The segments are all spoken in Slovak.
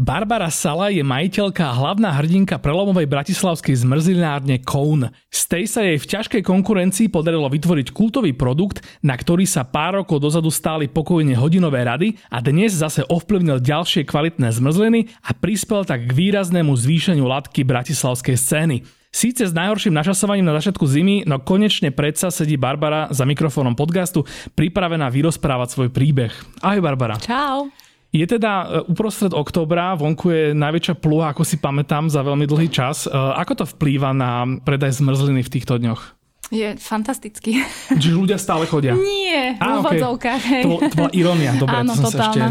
Barbara Sala je majiteľka a hlavná hrdinka prelomovej bratislavskej zmrzlinárne Cone. Z tej sa jej v ťažkej konkurencii podarilo vytvoriť kultový produkt, na ktorý sa pár rokov dozadu stáli pokojne hodinové rady a dnes zase ovplyvnil ďalšie kvalitné zmrzliny a prispel tak k výraznému zvýšeniu latky bratislavskej scény. Síce s najhorším načasovaním na začiatku zimy, no konečne predsa sedí Barbara za mikrofónom podcastu, pripravená vyrozprávať svoj príbeh. Ahoj Barbara. Čau. Je teda uprostred októbra, vonku je najväčšia pluha, ako si pamätám, za veľmi dlhý čas. Ako to vplýva na predaj zmrzliny v týchto dňoch? Je fantastický. Čiže ľudia stále chodia? Nie, v úvodzovkách. Okay. To bola irónia, dobre, áno, to som sa ešte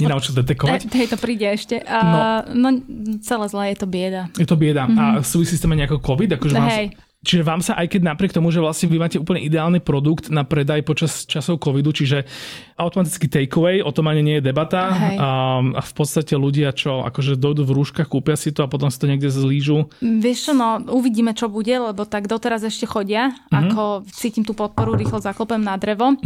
nenaučil detekovať. Hej, to príde ešte. No, celé zle, je to bieda. Je to bieda. Mm-hmm. A súvisí s tým nejako COVID? Akože Čiže vám sa, aj keď napriek tomu, že vlastne vy máte úplne ideálny produkt na predaj počas časov covidu, čiže automaticky takeaway, o tom ani nie je debata. A v podstate ľudia, čo akože dojdú v rúškach, kúpia si to a potom si to niekde zlížu. Vieš čo, no uvidíme, čo bude, lebo tak doteraz ešte chodia. Mm-hmm. Ako cítim tú podporu, rýchlo zaklopem na drevo,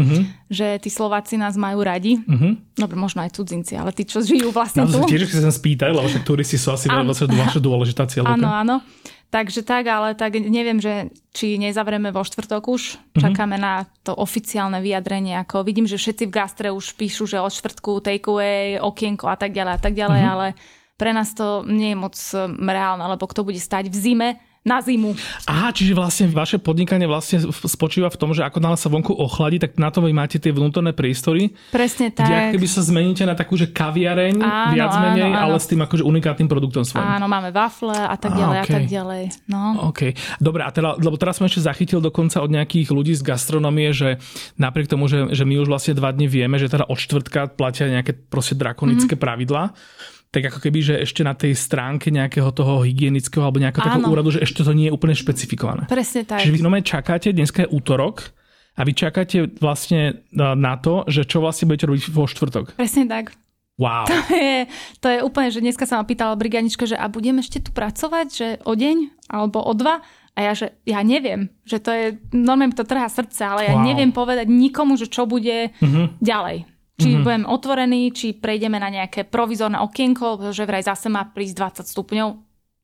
že tí Slováci nás majú radi. Mm-hmm. Dobre, možno aj cudzinci, ale tí, čo žijú vlastne tu. Tiež chcem spýtať, lebo však turisti sú asi vaša dôležitá cieľovka. Áno. Takže tak, ale tak neviem, že či nezavrieme vo štvrtok už. Čakáme na to oficiálne vyjadrenie. Ako vidím, že všetci v gastre už píšu, že od štvrtku takeaway, okienko a tak ďalej, ale pre nás to nie je moc reálne, lebo kto bude stať v zime na zimu. Aha, čiže vlastne vaše podnikanie vlastne spočíva v tom, že ako náhle sa vonku ochladí, tak na to vy máte tie vnútorné priestory. Presne tak. Kde akoby sa zmeníte na takú, že kaviareň, áno, viac menej, áno. Ale s tým akože unikátnym produktom svojím. Áno, máme wafle a tak ďalej a tak ďalej. No. OK. Dobre, a teda, lebo teraz som ešte zachytil dokonca od nejakých ľudí z gastronomie, že napriek tomu, že my už vlastne 2 dni vieme, že teda od štvrtka platia nejaké proste drakonické pravidlá. Tak ako keby, že ešte na tej stránke nejakého toho hygienického alebo nejakého takého úradu, že ešte to nie je úplne špecifikované. Presne tak. Čiže vy čakáte, dneska je útorok a vy čakáte vlastne na to, že čo vlastne budete robiť vo štvrtok. Presne tak. Wow. To je úplne, že dneska sa ma pýtala brigánička, že a budem ešte tu pracovať, že o deň alebo o 2? A ja, že ja neviem, že to je, normálne to trhá srdce, ale ja neviem povedať nikomu, že čo bude ďalej. Či budem otvorený, či prejdeme na nejaké provizorné okienko, pretože vraj zase má prísť 20 stupňov.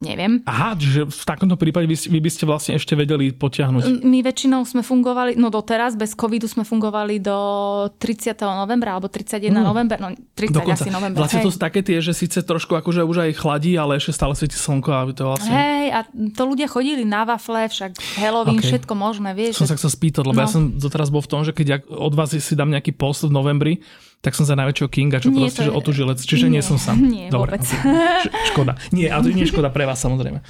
Neviem. Aha, že v takomto prípade vy by ste vlastne ešte vedeli potiahnuť. My väčšinou sme fungovali, no doteraz, bez covidu sme fungovali do 30. novembra, alebo 31. novembra, no 30 dokonca. Asi novembra. Vlastne to sú také tie, že síce trošku akože už aj chladí, ale ešte stále svieti slnko a to vlastne... Hej, a to ľudia chodili na wafle, však Halloween, všetko možné, vieš. Som sa chcel spýtať, lebo ja som doteraz bol v tom, že keď ja od vás si dám nejaký post v novembri, tak som za najväčšieho kinga, čo nie, proste, že otužilec. Čiže nie som sám. Nie, dobre, vôbec. Škoda. Nie, ale to nie je škoda pre vás, samozrejme.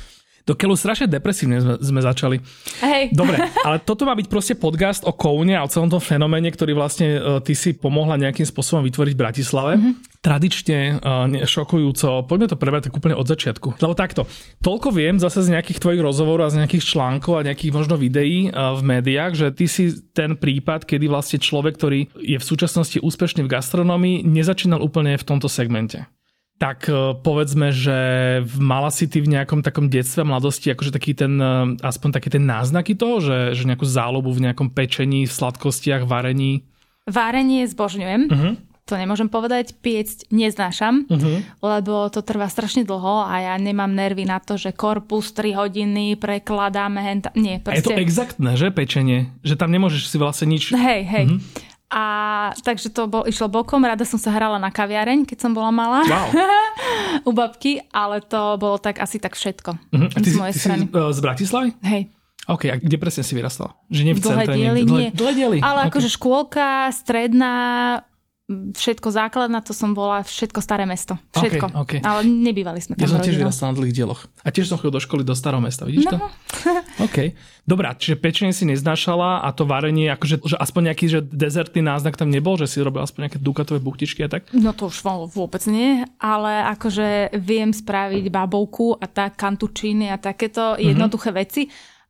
Do keľu strašne depresívne sme začali. Hej. Dobre, ale toto má byť proste podcast o Cone a o celom tom fenoméne, ktorý vlastne ty si pomohla nejakým spôsobom vytvoriť v Bratislave. Tradične, šokujúco. Poďme to prebrať tak úplne od začiatku. Lebo takto, toľko viem zase z nejakých tvojich rozhovorov a z nejakých článkov a nejakých možno videí v médiách, že ty si ten prípad, kedy vlastne človek, ktorý je v súčasnosti úspešný v gastronómii, nezačínal úplne v tomto segmente. Tak povedzme, že mala si ty v nejakom takom detstve, mladosti, akože taký ten, aspoň také ten náznaky toho, že nejakú záľubu v nejakom pečení, v sladkostiach, varení? Varenie zbožňujem. To nemôžem povedať, piecť neznášam, lebo to trvá strašne dlho a ja nemám nervy na to, že korpus 3 hodiny prekladáme nie, proste... A je to exaktné, že pečenie? Že tam nemôžeš si vlastne nič... Hej. A takže to išlo bokom. Rada som sa hrala na kaviareň, keď som bola malá. Wow. U babky, ale to bolo tak asi tak všetko. A ty z mojej strany. Si z Bratislavy? Hej. OK, a kde presne si vyrastala? Že nie v centre? Dlhé diely, nie. Ale okay. Akože škôlka, stredná, všetko základná, to som bola všetko Staré mesto. Všetko. Okay, okay. Ale nebývali sme tam rodinou. Ja som tiež vyrastal na Dlhých Dieloch. A tiež som chodil do školy do Starého mesta, vidíš to? OK. Dobrá, čiže pečenie si neznášala a to varenie, akože že aspoň nejaký že dezertný náznak tam nebol, že si robila aspoň nejaké dukatové buchtičky a tak? No to už vôbec nie, ale akože viem spraviť babovku a tak kantučíny a takéto jednoduché veci.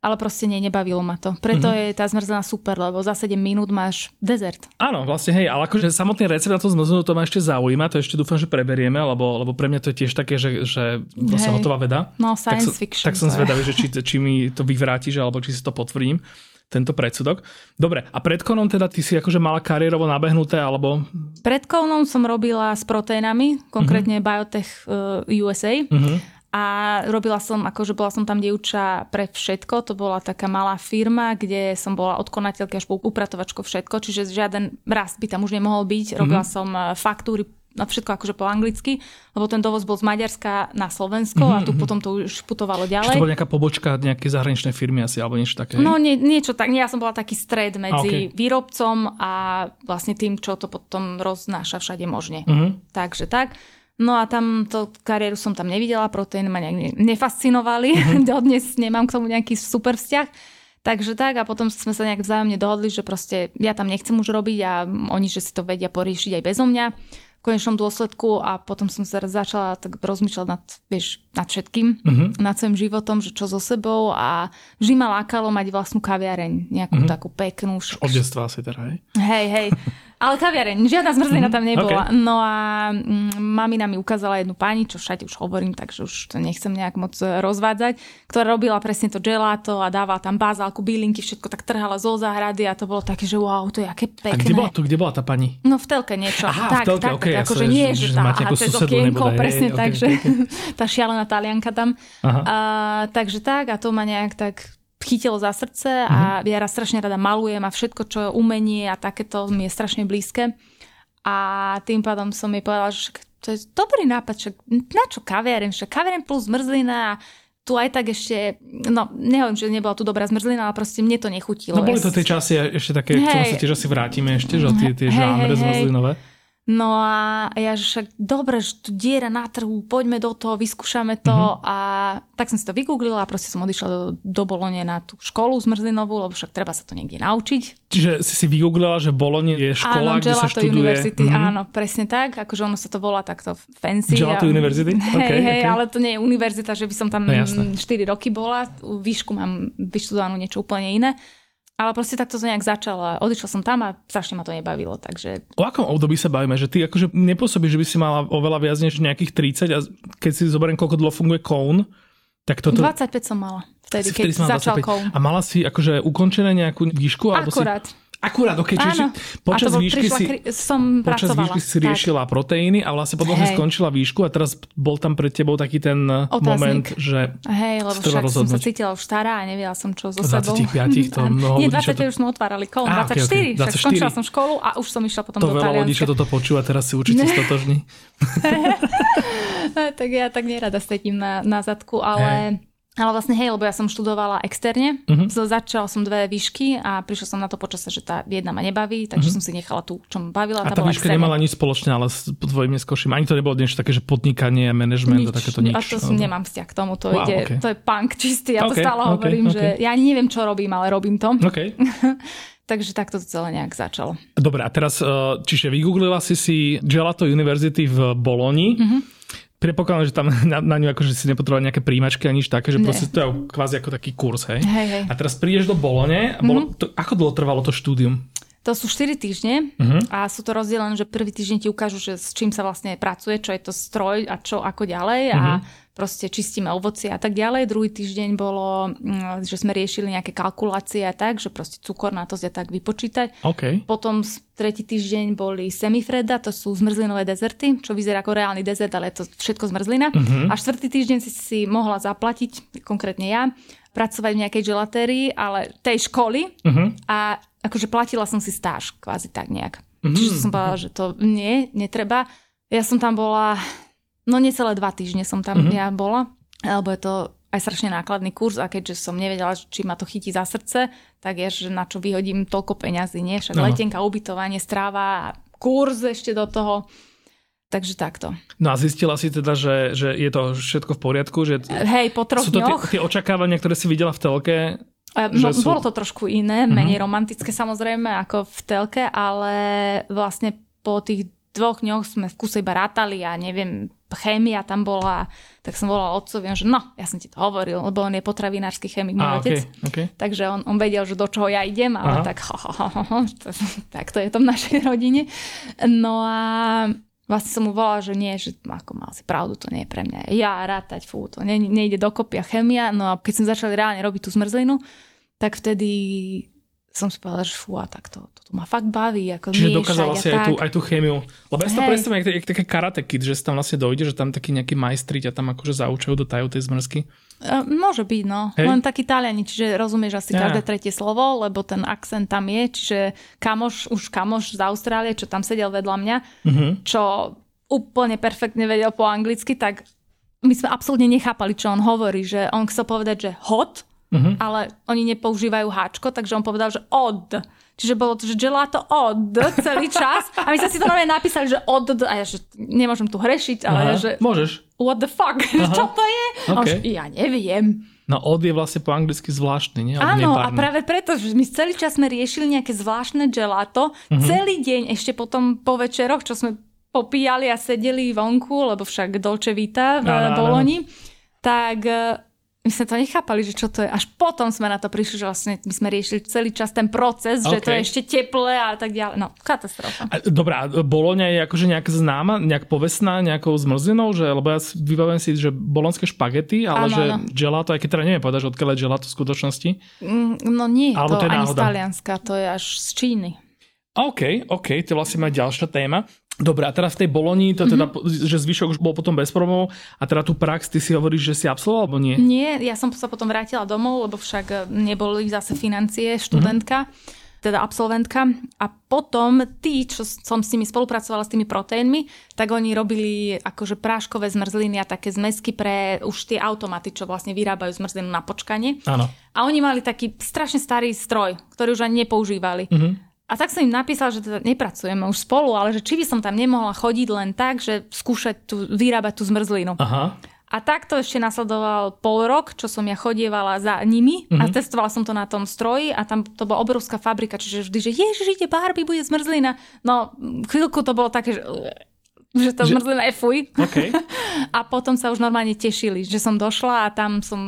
Ale proste nebavilo ma to. Preto je tá zmrzlina super, lebo za 7 minút máš dezert. Áno, vlastne hej, ale akože samotný recept na to zmrzlinu, to ma ešte zaujíma, to ešte dúfam, že preberieme, lebo pre mňa to je tiež také, že vlastne hotová veda. No, science fiction. Tak som zvedavý, že či mi to vyvrátiš, alebo či si to potvrdím, tento predsudok. Dobre, a pred Coneom teda ty si akože mala kariérovo nabehnuté, alebo... Pred Coneom som robila s proteínami, konkrétne Biotech USA. A robila som, akože bola som tam dievča pre všetko, to bola taká malá firma, kde som bola od konateľky až po upratovačku všetko, čiže žiaden rast by tam už nemohol byť. Robila som faktúry, všetko akože po anglicky, lebo ten dovoz bol z Maďarska na Slovensko a tu potom to už putovalo ďalej. Čiže to bola nejaká pobočka nejaké zahraničné firmy asi, alebo niečo také? No niečo tak, ja som bola taký stred medzi výrobcom a vlastne tým, čo to potom roznáša všade možne. Takže tak. No a tam to kariéru som tam nevidela, proteíny ma nejak nefascinovali. Dodnes nemám k tomu nejaký super vzťah. Takže tak a potom sme sa nejak vzájomne dohodli, že proste ja tam nechcem už robiť a oni, že si to vedia poriešiť aj bezo mňa v konečnom dôsledku a potom som sa začala tak rozmýšľať nad všetkým, nad svojím životom, že čo so sebou a vždy ma lákalo mať vlastnú kaviareň, nejakú takú peknú. Od detstva asi teda, hej? Hej, hej. Ale kaviareň, žiadna zmrzlina tam nebola. Okay. No a mamina mi ukázala jednu pani, čo všade už hovorím, takže už to nechcem nejak moc rozvádzať, ktorá robila presne to gelato a dávala tam bazálku, bylinky, všetko tak trhala zo záhrady a to bolo také, že wow, to je aké pekné. A kde bola tá pani? No v telke niečo. Aha, tak, v telke, okay, tak, akože nie, že tá, aha, to je okienko, presne tak, že tá šialená Talianka tam. Takže tak a to ma nejak tak... chytilo za srdce a ja raz strašne rada malujem a všetko, čo je umenie a takéto mi je strašne blízke. A tým pádom som jej povedala, že to je dobrý nápad, že na čo kaviareň? Kaviareň plus zmrzlina a tu aj tak ešte, no nehovorím, že nebola tu dobrá zmrzlina, ale proste mne to nechutilo. No boli to tie časy ešte také, k tomu sa tiež asi vrátime ešte, že tie žánre zmrzlinové. No a ja že však dobre, že tu diera na trhu, poďme do toho, vyskúšame to a tak som si to vygooglila a proste som odišla do Bolóne na tú školu zmrzlinovú, lebo však treba sa to niekde naučiť. Čiže si vygooglila, že Bolóne je škola, áno, kde sa študuje. Áno, Gelato University, áno, presne tak, akože ono sa to volá takto fancy. Gelato University? Hej, okay, hej, okay. Ale to nie je univerzita, že by som tam 4 roky bola, výšku mám vyštudovanú niečo úplne iné. Ale proste takto som nejak začala. Odišla som tam a strašne ma to nebavilo, takže... O akom období sa bavíme? Že ty akože nepôsobíš, že by si mala oveľa viac než nejakých 30 a keď si zoberiem, koľko dlho funguje Cone, tak toto... 25 som mala vtedy, keď začal Cone. A mala si akože ukončené nejakú výšku? Akurát. Akurát, ok. Čiže počas výšky si riešila proteíny a vlastne potom si skončila výšku a teraz bol tam pred tebou taký ten otáznik. Moment, že... Hej, lebo však rozhodnúť. Som sa cítila už stará a nevedela som čo so sebou. 25 to mnoho ľudí. Nie, 25 už sme otvárali Cone, 24. Však skončila som školu a už som išla potom do Talianska. To veľa ľudí, čo toto počúva, teraz si určite stotožní. Tak ja tak nerada sedím na zadku, ale... Ale vlastne hej, lebo ja som študovala externe, začala som 2 výšky a prišla som na to počasie, že tá jedna ma nebaví, takže som si nechala tú, čo ma bavila. A tá výška externe. Nemala nič spoločné, ale s tvojim neskôrším, ani to nebolo niečo také, že podnikanie, management a takéto nič. A to nemám vzťah k tomu, to, ide, to je punk čistý, ja to stále hovorím, že ja ani neviem, čo robím, ale robím to. Okay. Takže takto to celé nejak začalo. Dobre, a teraz, čiže vygooglila si Gelato University v Bolóni. Prepokladám, že tam na ňu akože si nepotrebovala nejaké príjmačky a nič také, že proste to je kvázi ako taký kurz, hej? Hej, hej. A teraz prídeš do Bolóne, ako dlho trvalo to štúdium? To sú 4 týždne a sú to rozdelené, že prvý týždeň ti ukážu, že s čím sa vlastne pracuje, čo je to stroj a čo ako ďalej a proste čistíme ovocie a tak ďalej. Druhý týždeň bolo, že sme riešili nejaké kalkulácie a tak, že proste cukornatosť a tak vypočítať. Okay. Potom tretí týždeň boli semifredda, to sú zmrzlinové dezerty, čo vyzerá ako reálny dezert, ale je to všetko zmrzlina. A štvrtý týždeň si mohla zaplatiť, konkrétne ja, pracovať v nejakej gelatérii, ale tej školy a akože platila som si stáž, kvázi tak nejak. Čiže som povedala, že to netreba. Ja som tam bola, no necelé 2 týždne som tam ja bola, lebo je to aj strašne nákladný kurz a keďže som nevedela, či ma to chytí za srdce, tak je, že na čo vyhodím toľko peňazí, nie? Však letenka, ubytovanie, stráva kurz ešte do toho. Takže takto. No a zistila si teda, že je to všetko v poriadku? Že hej, po troch dňoch. Sú to tie očakávania, ktoré si videla v telke? Bolo to trošku iné, menej romantické samozrejme ako v telke, ale vlastne po tých 2 dňoch sme v kuse iba rátali a neviem, chémia tam bola, tak som volala otcovi, že no, ja som ti to hovoril, lebo on je potravinársky chémik, môj otec. Okay. Takže on vedel, že do čoho ja idem, ale tak tak to je to v našej rodine. No a vlastne som mu volala, že nie, že ako mal si pravdu, to nie je pre mňa. Ja rátať, fú, to nejde dokopy a chémia. No a keď som začala reálne robiť tú zmrzlinu, tak vtedy som si povedala, že fú, a tak to ma fakt baví. Ako čiže miešať, dokázala si aj tú chémiu. Lebo ja si to predstavím, jak také karate kid, že si tam vlastne dojde, že tam takí nejakí majstri ťa tam akože zaučujú do tajú tej zmrzky. Môže byť, no. Hej. Len taký Taliani, čiže rozumieš asi každé tretie slovo, lebo ten akcent tam je, čiže kamoš z Austrálie, čo tam sedel vedľa mňa, čo úplne perfektne vedel po anglicky, tak my sme absolútne nechápali, čo on hovorí, že on chcel povedať, že hot, ale oni nepoužívajú háčko, takže on povedal, že od. Čiže bolo to, že gelato od celý čas. A my sme si to normálne napísali, že od. A ja, že nemôžem tu hrešiť, ale ja, že môžeš. What the fuck? Čo to je? Okay. A on, že ja neviem. No od je vlastne po anglicky zvláštny, nie? Áno, a práve preto, že my celý čas sme riešili nejaké zvláštne gelato. Celý deň, ešte potom po večeroch, čo sme popíjali a sedeli vonku, lebo však Dolce Vita v Bolóni, tak my sme to nechápali, že čo to je. Až potom sme na to prišli, že vlastne my sme riešili celý čas ten proces, že to je ešte teplé a tak ďalej. No, katastrofa. Dobrá, Bolóňa je akože nejak známa, nejak povestná nejakou zmrzlinou, že, lebo ja vybavím si, že bolonské špagety, ale ano, že gelato, aj keď teda neviem povedať, že odkiaľ je gelato v skutočnosti. No nie, alebo to je ani náhoda. Z Talianska, to je až z Číny. OK, to je vlastne má ďalšia téma. Dobre, a teraz v tej Bolóni, to teda, že zvyšok už bol potom bez problémov a teda tú prax, ty si hovoríš, že si absolvoval, alebo nie? Nie, ja som sa potom vrátila domov, lebo však neboli zase financie, študentka, teda absolventka a potom tí, čo som s nimi spolupracovala s tými proteínmi, tak oni robili akože práškové zmrzliny a také zmesky pre už tie automaty, čo vlastne vyrábajú zmrzlinu na počkanie. Áno. A oni mali taký strašne starý stroj, ktorý už ani nepoužívali. A tak som im napísal, že teda nepracujeme už spolu, ale že či by som tam nemohla chodiť len tak, že skúšať vyrábať tú zmrzlinu. Aha. A takto ešte nasledoval 0,5 roka, čo som ja chodievala za nimi a testovala som to na tom stroji a tam to bola obrovská fabrika, čiže vždy, že ježiš, Barbie, bude zmrzlina. No chvíľku to bolo také, že to zmrzlina je fuj. Okay. A potom sa už normálne tešili, že som došla a tam som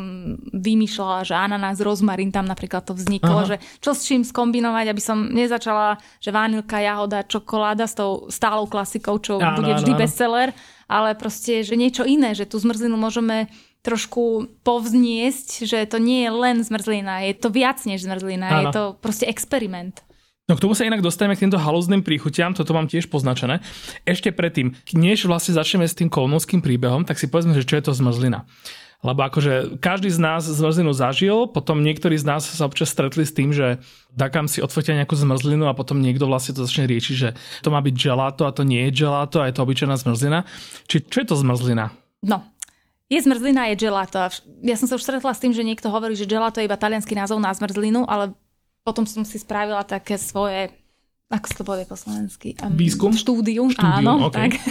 vymýšľala, že ananás, rozmarín, tam napríklad to vzniklo, že čo s čím skombinovať, aby som nezačala, že vanilka, jahoda, čokoláda s tou stálou klasikou, čo bude vždy bestseller, ale proste, že niečo iné, že tú zmrzlinu môžeme trošku povzniesť, že to nie je len zmrzlina, je to viac než zmrzlina, je to proste experiment. No k tomu sa inak dostaneme k týmto halúznym príchuťam, toto mám tiež poznačené. Ešte predtým, než vlastne začneme s tým kounovským príbehom, tak si povedzme, že čo je to zmrzlina. Lebo akože každý z nás zmrzlinu zažil, potom niektorí z nás sa občas stretli s tým, že dákam si odfotia nejakú zmrzlinu a potom niekto vlastne to začne riešiť, že to má byť gelato a to nie je gelato a je to obyčajná zmrzlina. Či čo je to zmrzlina? No. Je zmrzlina, je gelato. Ja som sa už stretla s tým, že niekto hovorí, že gelato je iba taliansky názov na zmrzlinu, ale potom som si spravila také svoje, ako sa to povie po slovensky? Výskum? Štúdium, áno. Okay. Tak.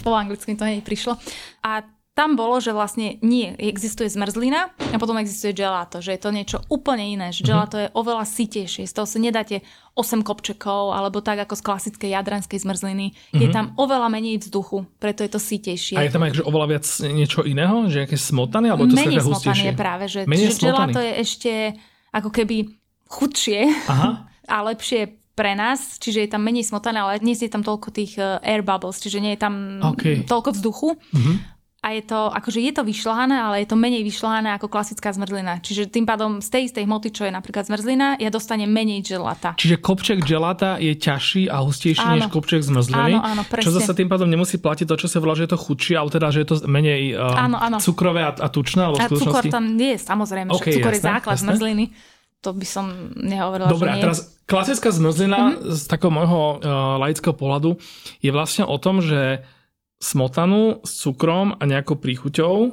Po anglicky to nie prišlo. A tam bolo, že vlastne nie, existuje zmrzlina a potom existuje gelato, že je to niečo úplne iné, že gelato je oveľa sitejšie, z toho si nedáte 8 kopčekov, alebo tak ako z klasickej jadranskej zmrzliny, je tam oveľa menej vzduchu, preto je to sitejšie. A je tam akože oveľa viac niečo iného, že nejaké smotany, alebo to menej sa také hustejšie? Menej smotany je práve, že gelato je ešte ako keby chudšie a lepšie pre nás, čiže je tam menej smotané, ale dnes je tam toľko tých air bubbles, čiže nie je tam toľko vzduchu. A je to, akože je to vyšľahané, ale je to menej vyšľahané ako klasická zmrzlina. Čiže tým pádom z tej istej hmoty, čo je napríklad zmrzlina, ja dostanem menej gelata. Čiže kopček gelata je ťažší a hustejší než kopček zmrzliny. Áno, presne. Čo zase tým pádom nemusí platiť to, čo sa volá, že je to chudšie, ale teda, že je to menej cukrové a tučné. A cukor tam je, samozrejme, že cukor je základ zmrzliny. To by som nehovorila, dobre, že nie. Dobre, a teraz klasická zmrzlina z takého môjho laického pohľadu je vlastne o tom, že smotanu s cukrom a nejakou príchuťou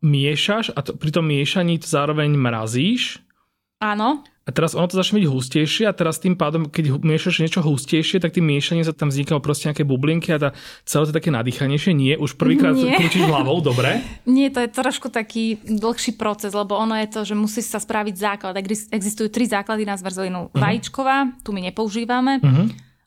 miešaš a pri tom miešaní to zároveň mrazíš. Áno. A teraz ono to začne byť hustejšie a teraz tým pádom, keď miešaš niečo hustejšie, tak tým miešaním sa tam vznikajú proste nejaké bublinky a tá celé to také nadýchanejšie. Nie, už prvýkrát krúčiš hlavou, dobre? Nie, to je trošku taký dlhší proces, lebo ono je to, že musí sa spraviť základ. Existujú 3 základy na zmrzlinu. Vajíčková, tu my nepoužívame.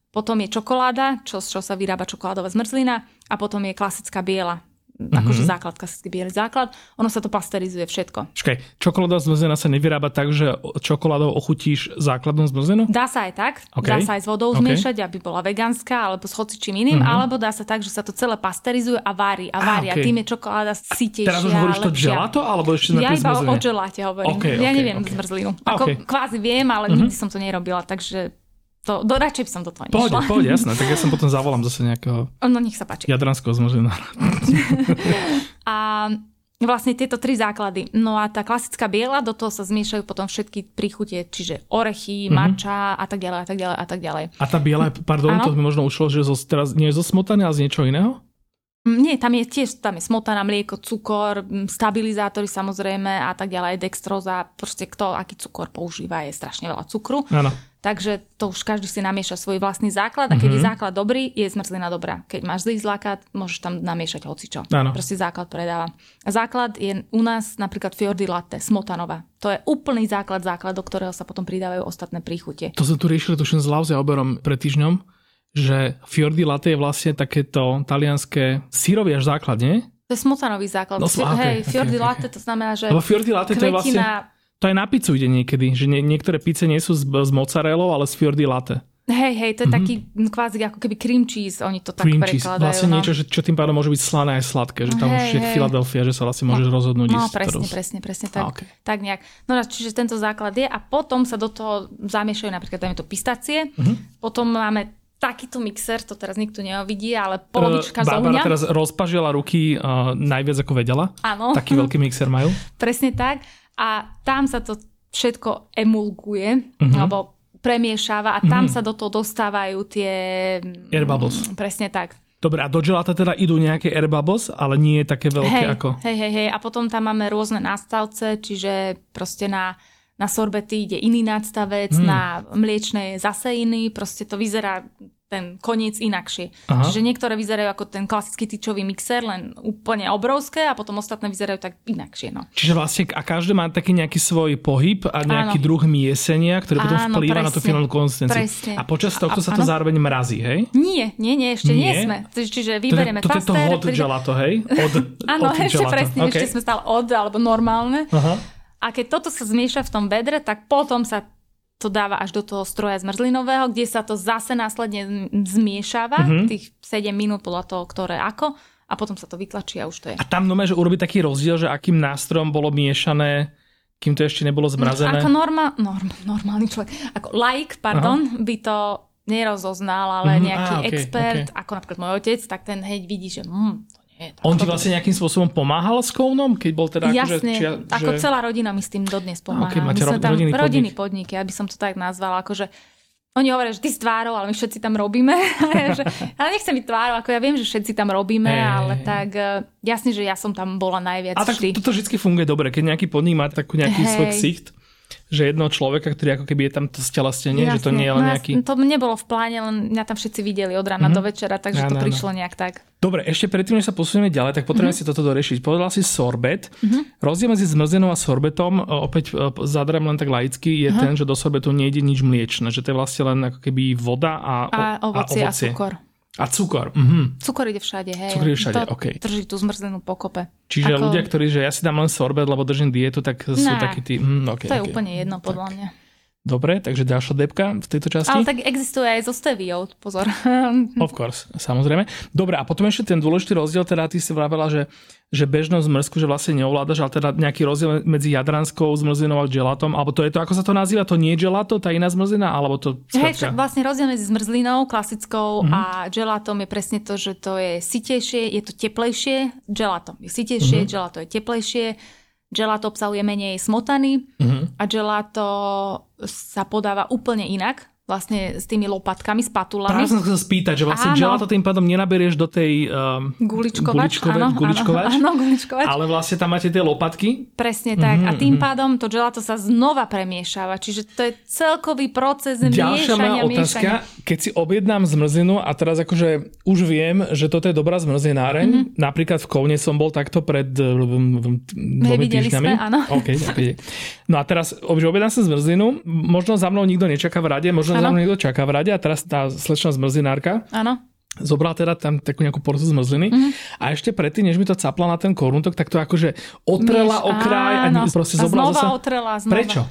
Potom je čokoláda, čo sa vyrába čokoládová zmrzlina a potom je klasická biela. Akože základ, klasický bielý základ. Ono sa to pasterizuje všetko. Počkaj, čokoládová zmrzlina sa nevyrába tak, že čokoládou ochutíš základnú zmrzlinu? Dá sa aj tak. Okay. Dá sa aj s vodou zmiešať, aby bola vegánska, alebo s hocičím iným, alebo dá sa tak, že sa to celé pasterizuje a varí. A tým je čokoláda sytejšia. Teraz už hovoríš to gelato, alebo ešte na tej zmrzline? Ja iba o geláte hovorím. Ja neviem zmrzlinu. Kvázi viem, ale nikdy som to nerobila, takže radšej by som do toho nešla. Poď, jasné. Tak ja som potom zavolám zase nejakého... No nech sa páči. Jadranského zmožená. A vlastne tieto 3 základy. No a tá klasická biela, do toho sa zmiešajú potom všetky príchutie, čiže orechy, mača a tak ďalej, a tak ďalej, a tak ďalej. A tá biela, pardon, to mi možno ušlo, že teraz nie je zo smotany, ale z niečo iného? Nie, tam je smotana, mlieko, cukor, stabilizátory samozrejme a tak ďalej, dextróza, proste kto aký cukor používa, je strašne veľa cukru. Áno. Takže to už každý si namieša svoj vlastný základ a keď je základ dobrý, je zmrzlina dobrá. Keď máš zlý základ, môžeš tam namiešať hocičo. Áno. Proste základ predáva. A základ je u nás napríklad Fior di Latte, smotanová. To je úplný základ, do ktorého sa potom pridávajú ostatné príchutie. To sme tu riešili tuším s Lauzia Oberom pred týždňom, že Fior di Latte je vlastne takéto talianské sírový až základ, nie? To je smotanový základ. Fior di Latte to znamená, že kvetina... To aj na pizzu ide niekedy, že niektoré pizze nie sú s mozzarellou, ale s Fior di Latte. Hej, to je taký kvázi ako keby cream cheese, oni to tak prekladajú. Vlastne niečo, čo tým pádom môže byť slané aj sladké, že tam už je Filadelfia, že sa vlastne môžeš rozhodnúť. No presne, tak, tak nejak. No čiže tento základ je a potom sa do toho zamiešajú napríklad dajme to pistacie, potom máme takýto mixer, to teraz nikto neuvidí, ale polovička Barbara zo mňa. Barbara teraz rozpažila ruky najviac ako vedela. Áno. Taký veľký mixer majú. Presne tak. A tam sa to všetko emulguje, alebo premiešava a tam sa do toho dostávajú tie... Air bubbles. Presne tak. Dobre, a do geláta teda idú nejaké air bubbles, ale nie je také veľké ako... Hej. A potom tam máme rôzne nástavce, čiže proste na sorbety ide iný nástavec, na mliečne je zase iný, proste to vyzerá ten koniec inakšie. Aha. Čiže niektoré vyzerajú ako ten klasický tyčový mixer, len úplne obrovské a potom ostatné vyzerajú tak inakšie. No. Čiže vlastne a každé má taký nejaký svoj pohyb a nejaký druh miesenia, ktorý potom vplýva na tú finálnu konzistenciu. A počas tohto sa to zároveň mrazí, hej? Nie, ešte nie sme. Čiže vyberieme pastér. To je to hot gelato, hej? Áno, ešte presne, ešte sme stále od alebo normálne. Aha. A keď toto sa zmieša v tom vedre, tak potom sa to dáva až do toho stroja zmrzlinového, kde sa to zase následne zmiešava, tých 7 minút podľa toho, ktoré ako, a potom sa to vytlačí a už to je. A tam normálne, že urobí taký rozdiel, že akým nástrojom bolo miešané, kým to ešte nebolo zmrazené? Ako normálny človek, ako laik, by to nerozoznal, ale nejaký expert, ako napríklad môj otec, tak ten hneď vidí, že... On ti vlastne nejakým spôsobom pomáhal s Coneom, keď bol teda... Jasne, ako celá rodina mi s tým dodnes pomáha. My sme tam rodinný podnik, ja by som to tak nazvala, akože oni hovoria, že ty s tvárou, ale my všetci tam robíme. Ale nechcem byť tvárou, ako ja viem, že všetci tam robíme, ale tak jasne, že ja som tam bola najviac. A tak toto vždy funguje dobre, keď nejaký podnik má takú nejaký svoj ksicht, že jedno človeka, ktorý ako keby je tam to stelesnenie, že to nie je len nejaký... To nebolo v pláne, len mňa tam všetci videli od rána do večera, takže to prišlo nejak tak. Dobre, ešte predtým, než sa posunieme ďalej, tak potrebujeme si toto doriešiť. Povedala si sorbet. Rozdiel medzi zmrzlinou a sorbetom, opäť zadarám len tak laicky, je ten, že do sorbetu nejde nič mliečne, že to je vlastne len ako keby voda a ovocie. A cukor. A cukor. Cukor ide všade, hej. Cukor ide všade, okej. Drží tú zmrzlinu pokope. Čiže ako... ľudia, ktorí, že ja si dám len sorbet, lebo držím dietu, tak sú takí tí... to je úplne jedno, podľa mňa. Dobre, takže ďalšia debka v tejto časti. Ale tak existuje aj so steviou, pozor. Of course, samozrejme. Dobre, a potom ešte ten dôležitý rozdiel, teda ty si vravela, že bežnú zmrzku, že vlastne neovládaš, ale teda nejaký rozdiel medzi jadranskou zmrzlinou a gelatom, alebo to je to, ako sa to nazýva, to nie je gelato, tá iná zmrzlina, alebo to... Hej, vlastne rozdiel medzi zmrzlinou klasickou a gelatom je presne to, že to je sytejšie, je to teplejšie, gelato je sytejšie, gelato je teplejšie. Gelato obsahuje menej smotany a gelato sa podáva úplne inak. vlastne s tými lopatkami, s patulami. Práve som chcel spýtať, že vlastne gelato tým pádom nenaberieš do tej guličkovač. Ale vlastne tam máte tie lopatky. Presne tak. A tým pádom to gelato sa znova premiešava. Čiže to je celkový proces miešania. Keď si objednám zmrzlinu a teraz akože už viem, že toto je dobrá zmrzlináreň. Napríklad v Cone som bol takto pred 2 týždňami. Okay. No a teraz objednám sa zmrzlinu. Možno za mnou nikto nečaká v rade, možno za mnou niekto čaká v rade a teraz tá slečná zmrzlinárka zobrala teda tam takú nejakú porciu zmrzliny a ešte predtým, než mi to capla na ten koruntok, tak to akože otrela o kraj a proste zobrala zasa. Znova otrela. Prečo?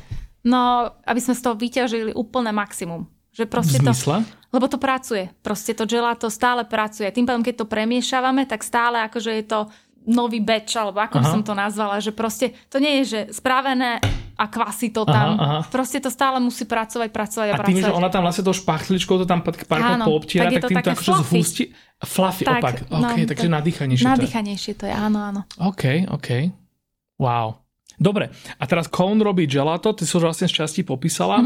No, aby sme z toho vyťažili úplne maximum. Že proste v zmysle? Lebo to pracuje. Proste to gelato stále pracuje. Tým pádom, keď to premiešavame, tak stále akože je to nový batch, alebo ako by som to nazvala, že proste to nie je, že spravené a kvasí to tam. Proste to stále musí pracovať. A tým, že ona tam vlastne tou špachtličkou to tam párkrát poobtiera, tak tým to akože zhustí. Fluffy opak. Okay, no, takže nadýchanejšie to je. Nadýchanejšie to je, áno. OK. Wow. Dobre, a teraz Cone robí gelato, ty si už vlastne z časti popísala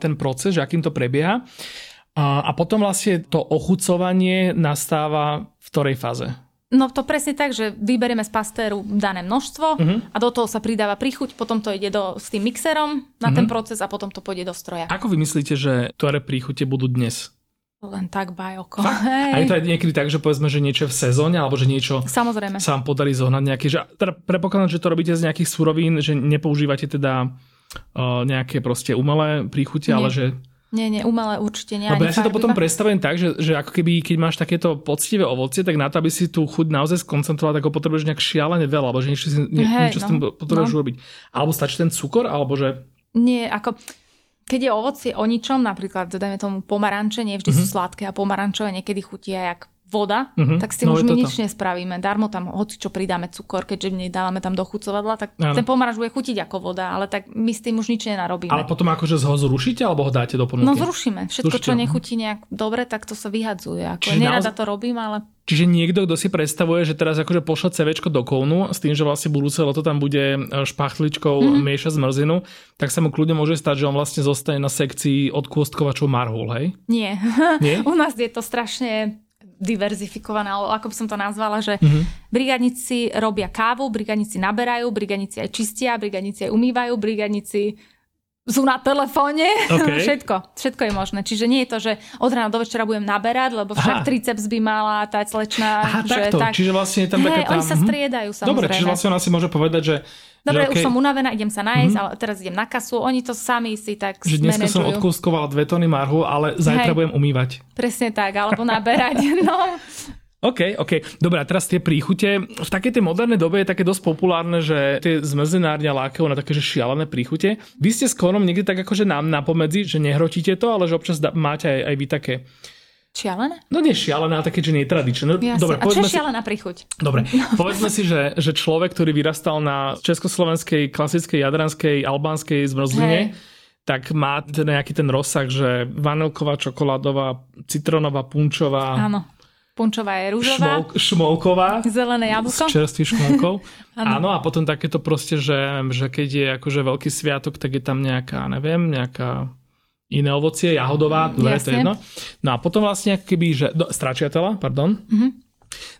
ten proces, že akým to prebieha. A potom vlastne to ochucovanie nastáva v ktorej fáze? No to presne tak, že vyberieme z pastéru dané množstvo a do toho sa pridáva príchuť, potom to ide s tým mixerom na ten proces a potom to pôjde do stroja. Ako vy myslíte, že ktoré príchute budú dnes? Len tak by oko. A je to aj niekedy tak, že povedzme, že niečo v sezóne alebo že niečo samozrejme sa vám podarí zohnať nejaké. Teda predpokladám, že to robíte z nejakých surovín, že nepoužívate teda nejaké proste umelé príchute, ale že... Nie, umelé určite nie. Lebo ja si to potom predstavujem tak, že ako keby, keď máš takéto poctivé ovocie, tak na to, aby si tú chuť naozaj skoncentroval, tak ho potrebuješ nejak šialene veľa, alebo že niečo s tým potrebuješ urobiť. Alebo stačí ten cukor, alebo že... Nie, ako... Keď je ovocie o ničom, napríklad, dajme tomu pomaranče, nie vždy sú sladké a pomarančové niekedy chutia jak voda, tak s tým už my nič nespravíme. Darmo tam hocičo pridáme cukor, keďže nedávame tam dochucovadla, tak ten pomaranč bude chutiť ako voda, ale tak my s tým už nič nenarobíme. Ale potom akože ho zrušíte, alebo ho dáte do ponuky? No zrušíme. Všetko, čo nechutí nejak dobre, tak to sa vyhadzuje. Nerada to robím, ale... Čiže niekto, kto si predstavuje, že teraz akože pošle CVčko do Cone s tým, že vlastne budúce leto tam bude špachtličkou miešať zmrzlinu, tak sa mu kľudne môže stať, že on vlastne zostane na sekcii od kôstkovačov marhul, hej? Nie. U nás je to strašne diverzifikované, ale ako by som to nazvala, že brigádnici robia kávu, brigádnici naberajú, brigádnici aj čistia, brigádnici aj umývajú, brigádnici sú na telefóne, všetko je možné. Čiže nie je to, že od rána do večera budem naberať, lebo však triceps by mala tá slečná. Čiže vlastne je tam taká tam... Oni sa striedajú, samozrejme. Dobre, čiže vlastne ona si môže povedať, že... Dobre, už som unavená, idem sa nájsť, ale teraz idem na kasu, oni to sami si tak zmenežujú. Že dneska som odkúskoval 2 tony marhu, ale zajtra budem umývať. Presne tak, alebo naberať, OK. Dobre, a teraz tie príchute. V takej tej modernej dobe je také dosť populárne, že tie zmrzlinárne lákajú na také, že šialené príchute. Vy ste s Conom niekde tak akože nám napomedzi, že nehrotíte to, ale že občas máte aj vy také... Šialené? No nie šialené, ale také, že nie je tradičné. Dobre, a čo je šialená príchuť? Dobre, povedzme si, že človek, ktorý vyrastal na československej, klasickej, jadranskej, albánskej zmrzline... tak má nejaký ten rozsah, že vanilková, čokoládová, citronová, punčová. Áno. Punčová je rúžová. Šmolková. Zelené jablko. S čerstvým šmolkou. Áno, a potom takéto proste, že keď je akože veľký sviatok, tak je tam nejaká iné ovocie, jahodová, to je jedno. No a potom vlastne keby, že... Stračiatela, pardon.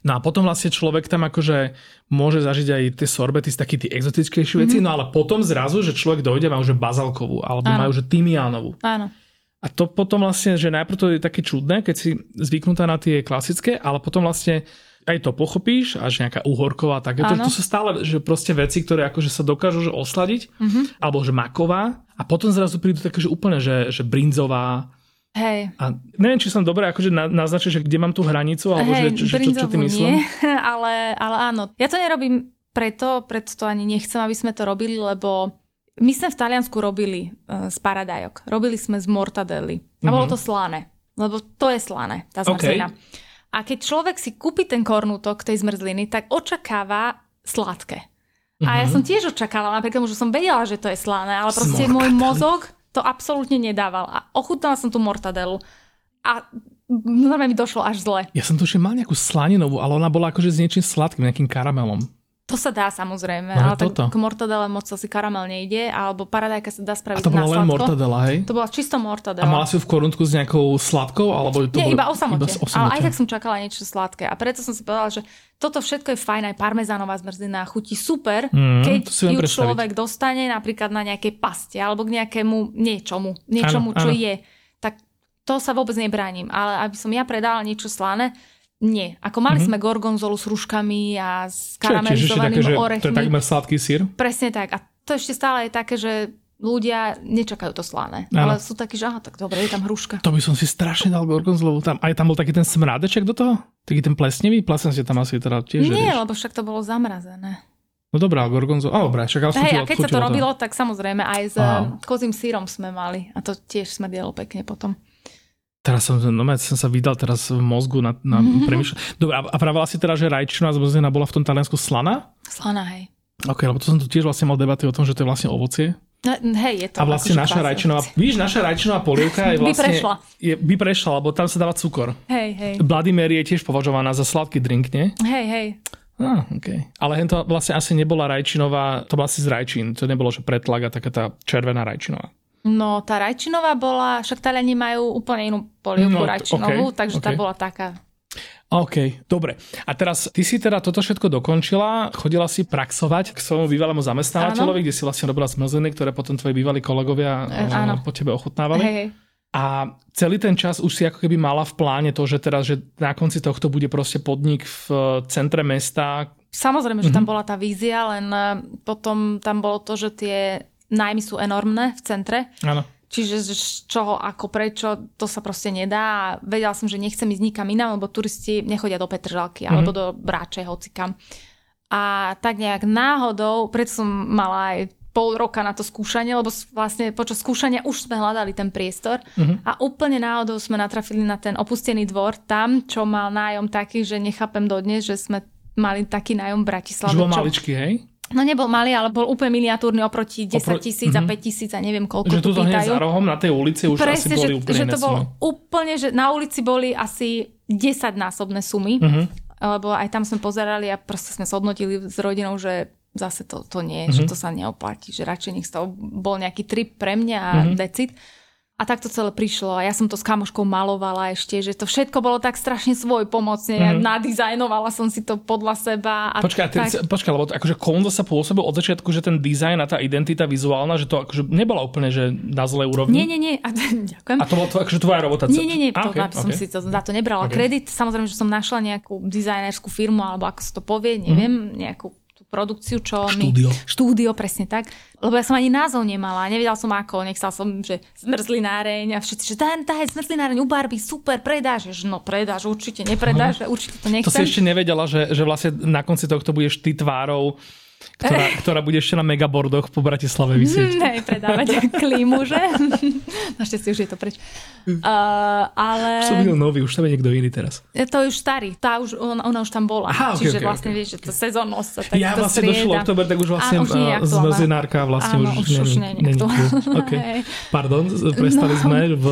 No a potom vlastne človek tam akože môže zažiť aj tie sorbety z takých tých exotickejších vecí, no ale potom zrazu, že človek dojde, má už bazalkovú, alebo má už tymiánovú. Áno. A to potom vlastne, že najprv to je také čudné, keď si zvyknutá na tie klasické, ale potom vlastne aj to pochopíš, až nejaká uhorková, takéto, to sú stále že proste veci, ktoré akože sa dokážu že osladiť, alebo že maková, a potom zrazu prídu také, že úplne, že brinzová. Hej. A neviem, či som dobre akože naznačil, že kde mám tú hranicu, alebo že čo ty myslím. Ale áno. Ja to nerobím preto to ani nechcem, aby sme to robili, lebo my sme v Taliansku robili z paradajok. Robili sme z mortadely. A bolo to slané, lebo to je slané, tá zmrzlina. A keď človek si kúpi ten kornútok tej zmrzliny, tak očakáva sladké. A ja som tiež očakávala, napríklad už som vedela, že to je slané, ale proste môj mozog to absolútne nedával. A ochutnala som tú mortadelu. A normálne mi došlo až zle. Ja som tuším mal nejakú slaninovú, ale ona bola akože s niečím sladkým, nejakým karamelom. To sa dá samozrejme, no, ale tak k mortadele moc asi karamel nejde, alebo paradajka sa dá spraviť na sladko. A to bola len mortadela, hej? To bola čisto mortadela. A mala si ju v korunku s nejakou sladkou? Alebo to nie, iba o samote. Ale aj tak som čakala niečo sladké. A preto som si povedala, že toto všetko je fajn, aj parmezánová zmrzlina chutí super, keď ju človek dostane napríklad na nejakej paste, alebo k nejakému niečomu, áno, čo áno. je. Tak to sa vôbec nebránim. Ale aby som ja predala niečo slané, nie. Ako mali sme gorgonzolu s ruškami a s karamelizovanými orechmi. To je takmer sladký syr? Presne tak. A to ešte stále je také, že ľudia nečakajú to slané. Ano. Ale sú takí, že aha, tak dobre, je tam hruška. To by som si strašne dal gorgonzolu. Aj tam bol taký ten smrádeček do toho? Taký ten plesnivý? Plesen si tam asi teda tiež. Nie, lebo však to bolo zamrazené. No dobrá, gorgonzola. A dobrá, však ale hej, a keď sa to robilo, tak samozrejme aj s kozím syrom sme mali. A to tiež smrdelo pekne potom. Teraz som sa vydal teraz v mozgu na premyšľanie. Dobre, a pravila si teda, že rajčinová zmrzlina bola v tom Taliansku slaná? Slaná, hej. Ok, lebo to som tu tiež vlastne mal debaty o tom, že to je vlastne ovocie. No, hej, je to. A vlastne naša rajčinová, víš, naša rajčinová polievka je vlastne... By prešla, lebo tam sa dáva cukor. Hej. Bloody Mary je tiež považovaná za sladký drink, nie? Hej. Okay. Ale to vlastne asi nebola rajčinová, to bola asi z rajčín. To nebolo, že pretlak a taká tá červená rajčinová. No, tá rajčinová bola, však Taliani majú úplne inú polievku rajčinovú, takže tá bola taká. OK, dobre. A teraz, ty si teda toto všetko dokončila, chodila si praxovať k svojmu bývalému zamestnávateľovi, kde si vlastne robila zmrzliny, ktoré potom tvoji bývalí kolegovia po tebe ochutnávali. Hej. A celý ten čas už si ako keby mala v pláne to, že teraz, že na konci tohto bude proste podnik v centre mesta. Samozrejme, že tam bola tá vízia, len potom tam bolo to, že tie nájmy sú enormné v centre. Áno. Čiže z čoho, ako, prečo, to sa proste nedá. Vedela som, že nechcem ísť nikam inám, lebo turisti nechodia do Petržalky alebo do Bráče, hocikam. A tak nejak náhodou, preto som mala aj pol roka na to skúšanie, lebo vlastne počas skúšania už sme hľadali ten priestor a úplne náhodou sme natrafili na ten opustený dvor tam, čo mal nájom taký, že nechápem dodnes, že sme mali taký nájom v Bratislave. Už bol maličký, hej? No nebol malý, ale bol úplne miniatúrny oproti 10 000 a 5 000 a neviem koľko tu pýtajú. Že tu hneď za rohom na tej ulici už presne, asi boli úplne nesúmy. Že to bolo úplne, že na ulici boli asi 10-násobné sumy, lebo aj tam sme pozerali a proste sme zhodnotili s rodinou, že zase to nie, že to sa neoplatí, že radšej nech to bol nejaký trip pre mňa a decid. A tak to celé prišlo a ja som to s kamoškou malovala ešte, že to všetko bolo tak strašne svojpomocne. Ja nadizajnovala som si to podľa seba. Počkaj, lebo akože Cone sa pôsobil od začiatku, že ten dizajn a tá identita vizuálna, že to akože nebola úplne že na zlej úrovni. Nie. Ďakujem. A to bola akože tvoja robota. Nie, som si to za to nebrala. Kredit, samozrejme, že som našla nejakú dizajnerskú firmu, alebo ako sa to povie, neviem, nejakú produkciu, čo štúdio, presne tak. Lebo ja som ani názov nemala, nevedela som ako, nechcela som, že zmrzlináreň a všetci, že tá je zmrzlináreň u Barby, super, predáš. No predáš, určite nepredáš, určite to nechcem. To si ešte nevedela, že vlastne na konci tohto budeš ty tvárou, ktorá bude ešte na megabordoch po Bratislave vysieť. Predávať klímu, že? Našťastie už je to preč. Ale... Už som videl nový, už tam je niekto iný teraz. Je to už starý, ona už tam bola. Aha, čiže vlastne vieš, že to sezónnosť sa takto vlastne strieda. Došlo október, tak už vlastne zmrzlinárka vlastne už nie je. Okay. Pardon, prestali sme v...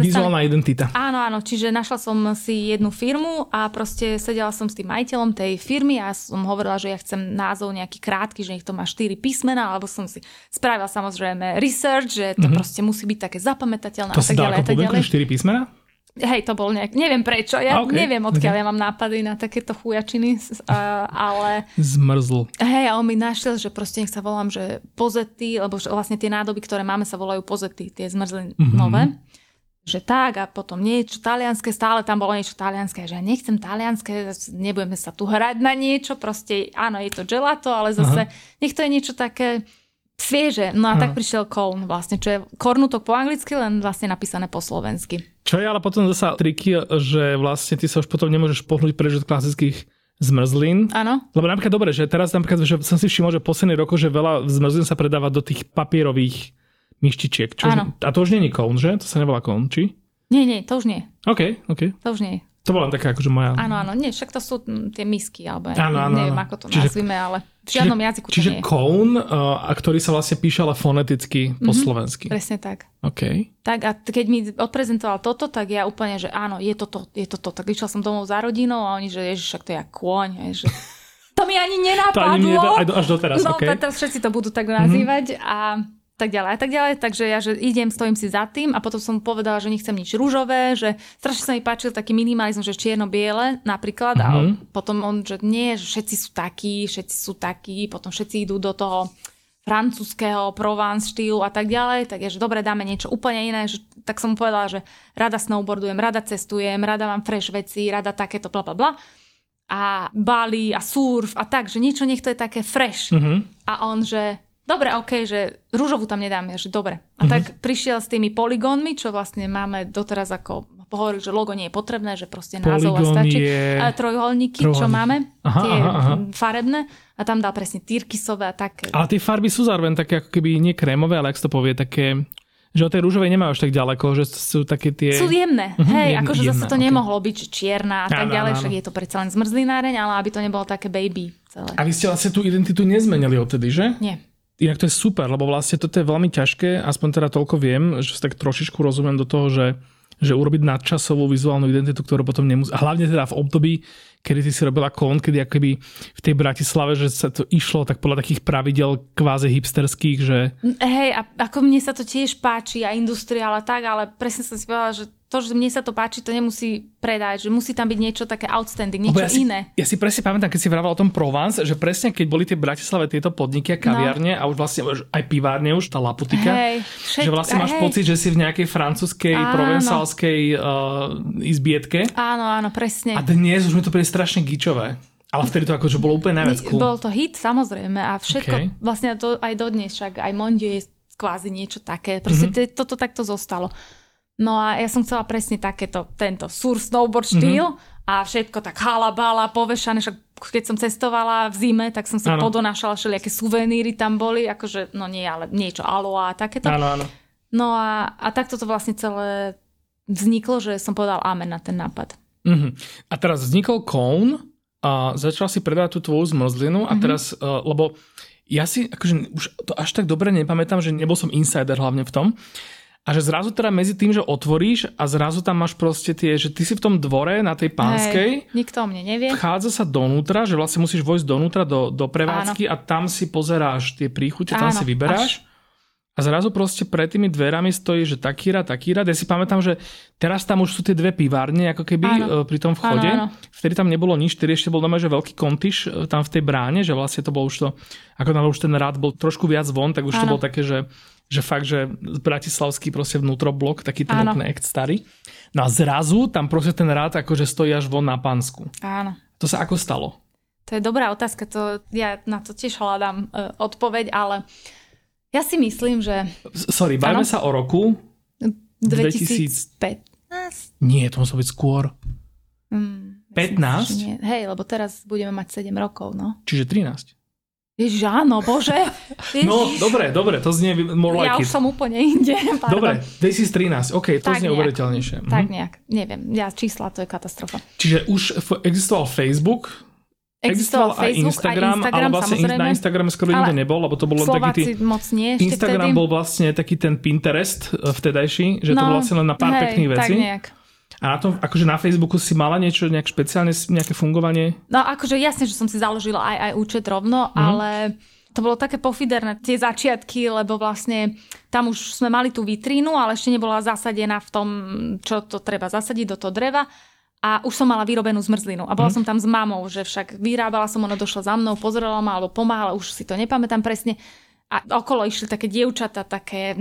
Vizuálna identita. Áno, čiže našla som si jednu firmu a proste sedela som s tým majiteľom tej firmy a som hovorila, že ja chcem názov nejaký krátky, že nech to má 4 písmena, alebo som si spravila samozrejme research, že to proste musí byť také zapamätateľné. To si dá ako podmienku 4 písmena? Hej, to bol nejak, neviem prečo, ja neviem odkiaľ ja mám nápady na takéto chujačiny, ale... Zmrzl. Hej, a on mi našiel, že proste nech sa volám, že pozety, lebo vlastne tie nádoby, ktoré máme, sa volajú pozety, tie zmrzlinové. Že tak a potom niečo talianské, stále tam bolo niečo talianské, že ja nechcem talianské, nebudeme sa tu hrať na niečo, proste áno, je to gelato, ale zase nech to je niečo také svieže. No a tak prišiel Cone vlastne, čo je kornutok po anglicky, len vlastne napísané po slovensky. Čo je ale potom zasa triky, že vlastne ty sa už potom nemôžeš pohnúť preč od klasických zmrzlín. Áno. Lebo napríklad dobre, že teraz napríklad, že som si všimol, že posledný rok, že veľa zmrzlín sa predáva do tých papierových mištičiek. A to už nie je Cone, že? To sa nevolá Cone, či? Nie, to už nie. OK. To už nie. To bola taká akože moja... Áno, nie, však to sú tie misky, alebo neviem, ako to nazvime, ale v žiadnom jazyku to nie je. Čiže Cone, ktorý sa vlastne píšala foneticky po slovensky. Presne tak. OK. Tak a keď mi odprezentoval toto, tak ja úplne, že áno, je to to. Tak išla som domov za rodinou a oni, že ježiš, však to je jak kôň, že... To mi ani nenapadlo. To ani až doteraz, no, okay. Teraz všetci to budú tak nazývať a tak ďalej a tak ďalej. Takže ja že idem, stojím si za tým a potom som povedala, že nechcem nič ružové, že strašne sa mi páčil taký minimalizm, že čierno-biele napríklad a potom on, že nie, že všetci sú takí, potom všetci idú do toho francúzského, Provence štýlu a tak ďalej, tak je, že dobre, dáme niečo úplne iné, že, tak som mu povedala, že rada snowboardujem, rada cestujem, rada mám fresh veci, rada takéto bla bla bla a Bali a surf a tak, že niečo nech to je také fresh a on, že dobre, okej, že rúžovú tam nedám, ja, že dobre a tak prišiel s tými poligónmi, čo vlastne máme doteraz ako hovoril, že logo nie je potrebné, že proste názov a stačí je... trojuholníky, čo máme tie farebné a tam dal presne tyrkysové a také. Ale tie farby sú zároveň také ako keby nie krémové, ale ak sa to povie, také, že o tej rúžovej nemá už tak ďaleko, že sú také tie... Sú jemné, akože zase to nemohlo byť čierna a tak ďalej, však je to predsa len zmrzlináreň, ale aby to nebolo také baby celé. A vy ste vlastne tú identitu nezmenili odtedy, že? Nie. Inak to je super, lebo vlastne toto je veľmi ťažké, aspoň teda toľko viem, že tak trošičku rozumiem do toho, že urobiť nadčasovú vizuálnu identitu, ktorú potom nemusí... Hlavne teda v období, kedy ty si robila Cone, kedy akoby v tej Bratislave, že sa to išlo tak podľa takých pravidel kvázi hipsterských, že... Hej, a ako mne sa to tiež páči a industriál a tak, ale presne som si povedala, že to, že mne sa to páči, to nemusí predať, že musí tam byť niečo také outstanding, niečo iné. Ja si presne pamätám, keď si vravala o tom Provence, že presne keď boli tie Bratislave tieto podniky a kaviarne a už vlastne už aj pivárne, už tá Laputika, že vlastne máš pocit, že si v nejakej francúzskej, provencálskej izbietke. Áno, presne. A dnes už mi to príde strašne gíčové. Ale vtedy to akože bolo úplne najviac cool. Bol to hit, samozrejme, a všetko, vlastne to aj dodnes, však aj Mondie je kvázi niečo také. Proste toto takto zostalo. No a ja som chcela presne takéto, tento sur snowboard štýl a všetko tak halabala, povešané, však keď som cestovala v zime, tak som sa podonášala, všelijaké suveníry tam boli, akože, no nie, ale niečo aloa a takéto. No a takto to vlastne celé vzniklo, že som povedal amen na ten nápad. A teraz vznikol Cone a začal si predávať tú tvoju zmrzlinu a teraz, lebo ja si akože už to až tak dobre nepamätám, že nebol som insider hlavne v tom. A že zrazu teda medzi tým, že otvoríš a zrazu tam máš proste tie, že ty si v tom dvore na tej Pánskej. Hej, nikto o mne nevie. Vchádza sa donútra, že vlastne musíš vojsť donútra do prevádzky a tam si pozeráš tie príchuťe, tam si vyberáš. A zrazu proste pred tými dverami stojí, že takýra. Ja si pamätám, že teraz tam už sú tie dve pivárne, ako keby pri tom vchode. Vtedy tam nebolo nič, vtedy ešte bol doma, že veľký kontiš tam v tej bráne, že vlastne to bolo už to, ako tam už ten rád bol trošku viac von, tak už to bolo také, že fakt, že bratislavský proste vnútroblok, taký ten oknekt starý. No a zrazu tam proste ten rád akože stojí až von na Pánsku. Áno. To sa ako stalo? To je dobrá otázka, ja na to tiež hľadám odpoveď, ale ja si myslím, že... Sorry, bavíme sa o roku... 2015. Nie, to muselo byť skôr. 15? Myslím, hej, lebo teraz budeme mať 7 rokov, no. Čiže 13. Ježiš, áno, bože. Ježiš. No, dobre, to znie more like it. Ja už som úplne inde. Dobre, 2013, okej, to znie uveriteľnejšie. Tak nejak, neviem, ja čísla, to je katastrofa. Čiže už existoval Facebook, Existoval aj Instagram, ale vlastne na Instagrame skoro nikto nebol, lebo to bolo taký Instagram vtedy... bol vlastne taký ten Pinterest vtedajší, že to bolo vlastne len na pár pekných vecí. A na tom, akože na Facebooku si mala niečo, nejak špeciálne, nejaké fungovanie? No akože jasne, že som si založila aj účet rovno, ale to bolo také pofiderné tie začiatky, lebo vlastne tam už sme mali tú vitrínu, ale ešte nebola zasadená v tom, čo to treba zasadiť do toho dreva. A už som mala vyrobenú zmrzlinu. A bola som tam s mamou, že však vyrábala som, ona došla za mnou, pozerala ma alebo pomáhala, už si to nepamätám presne. A okolo išli také dievčatá, také,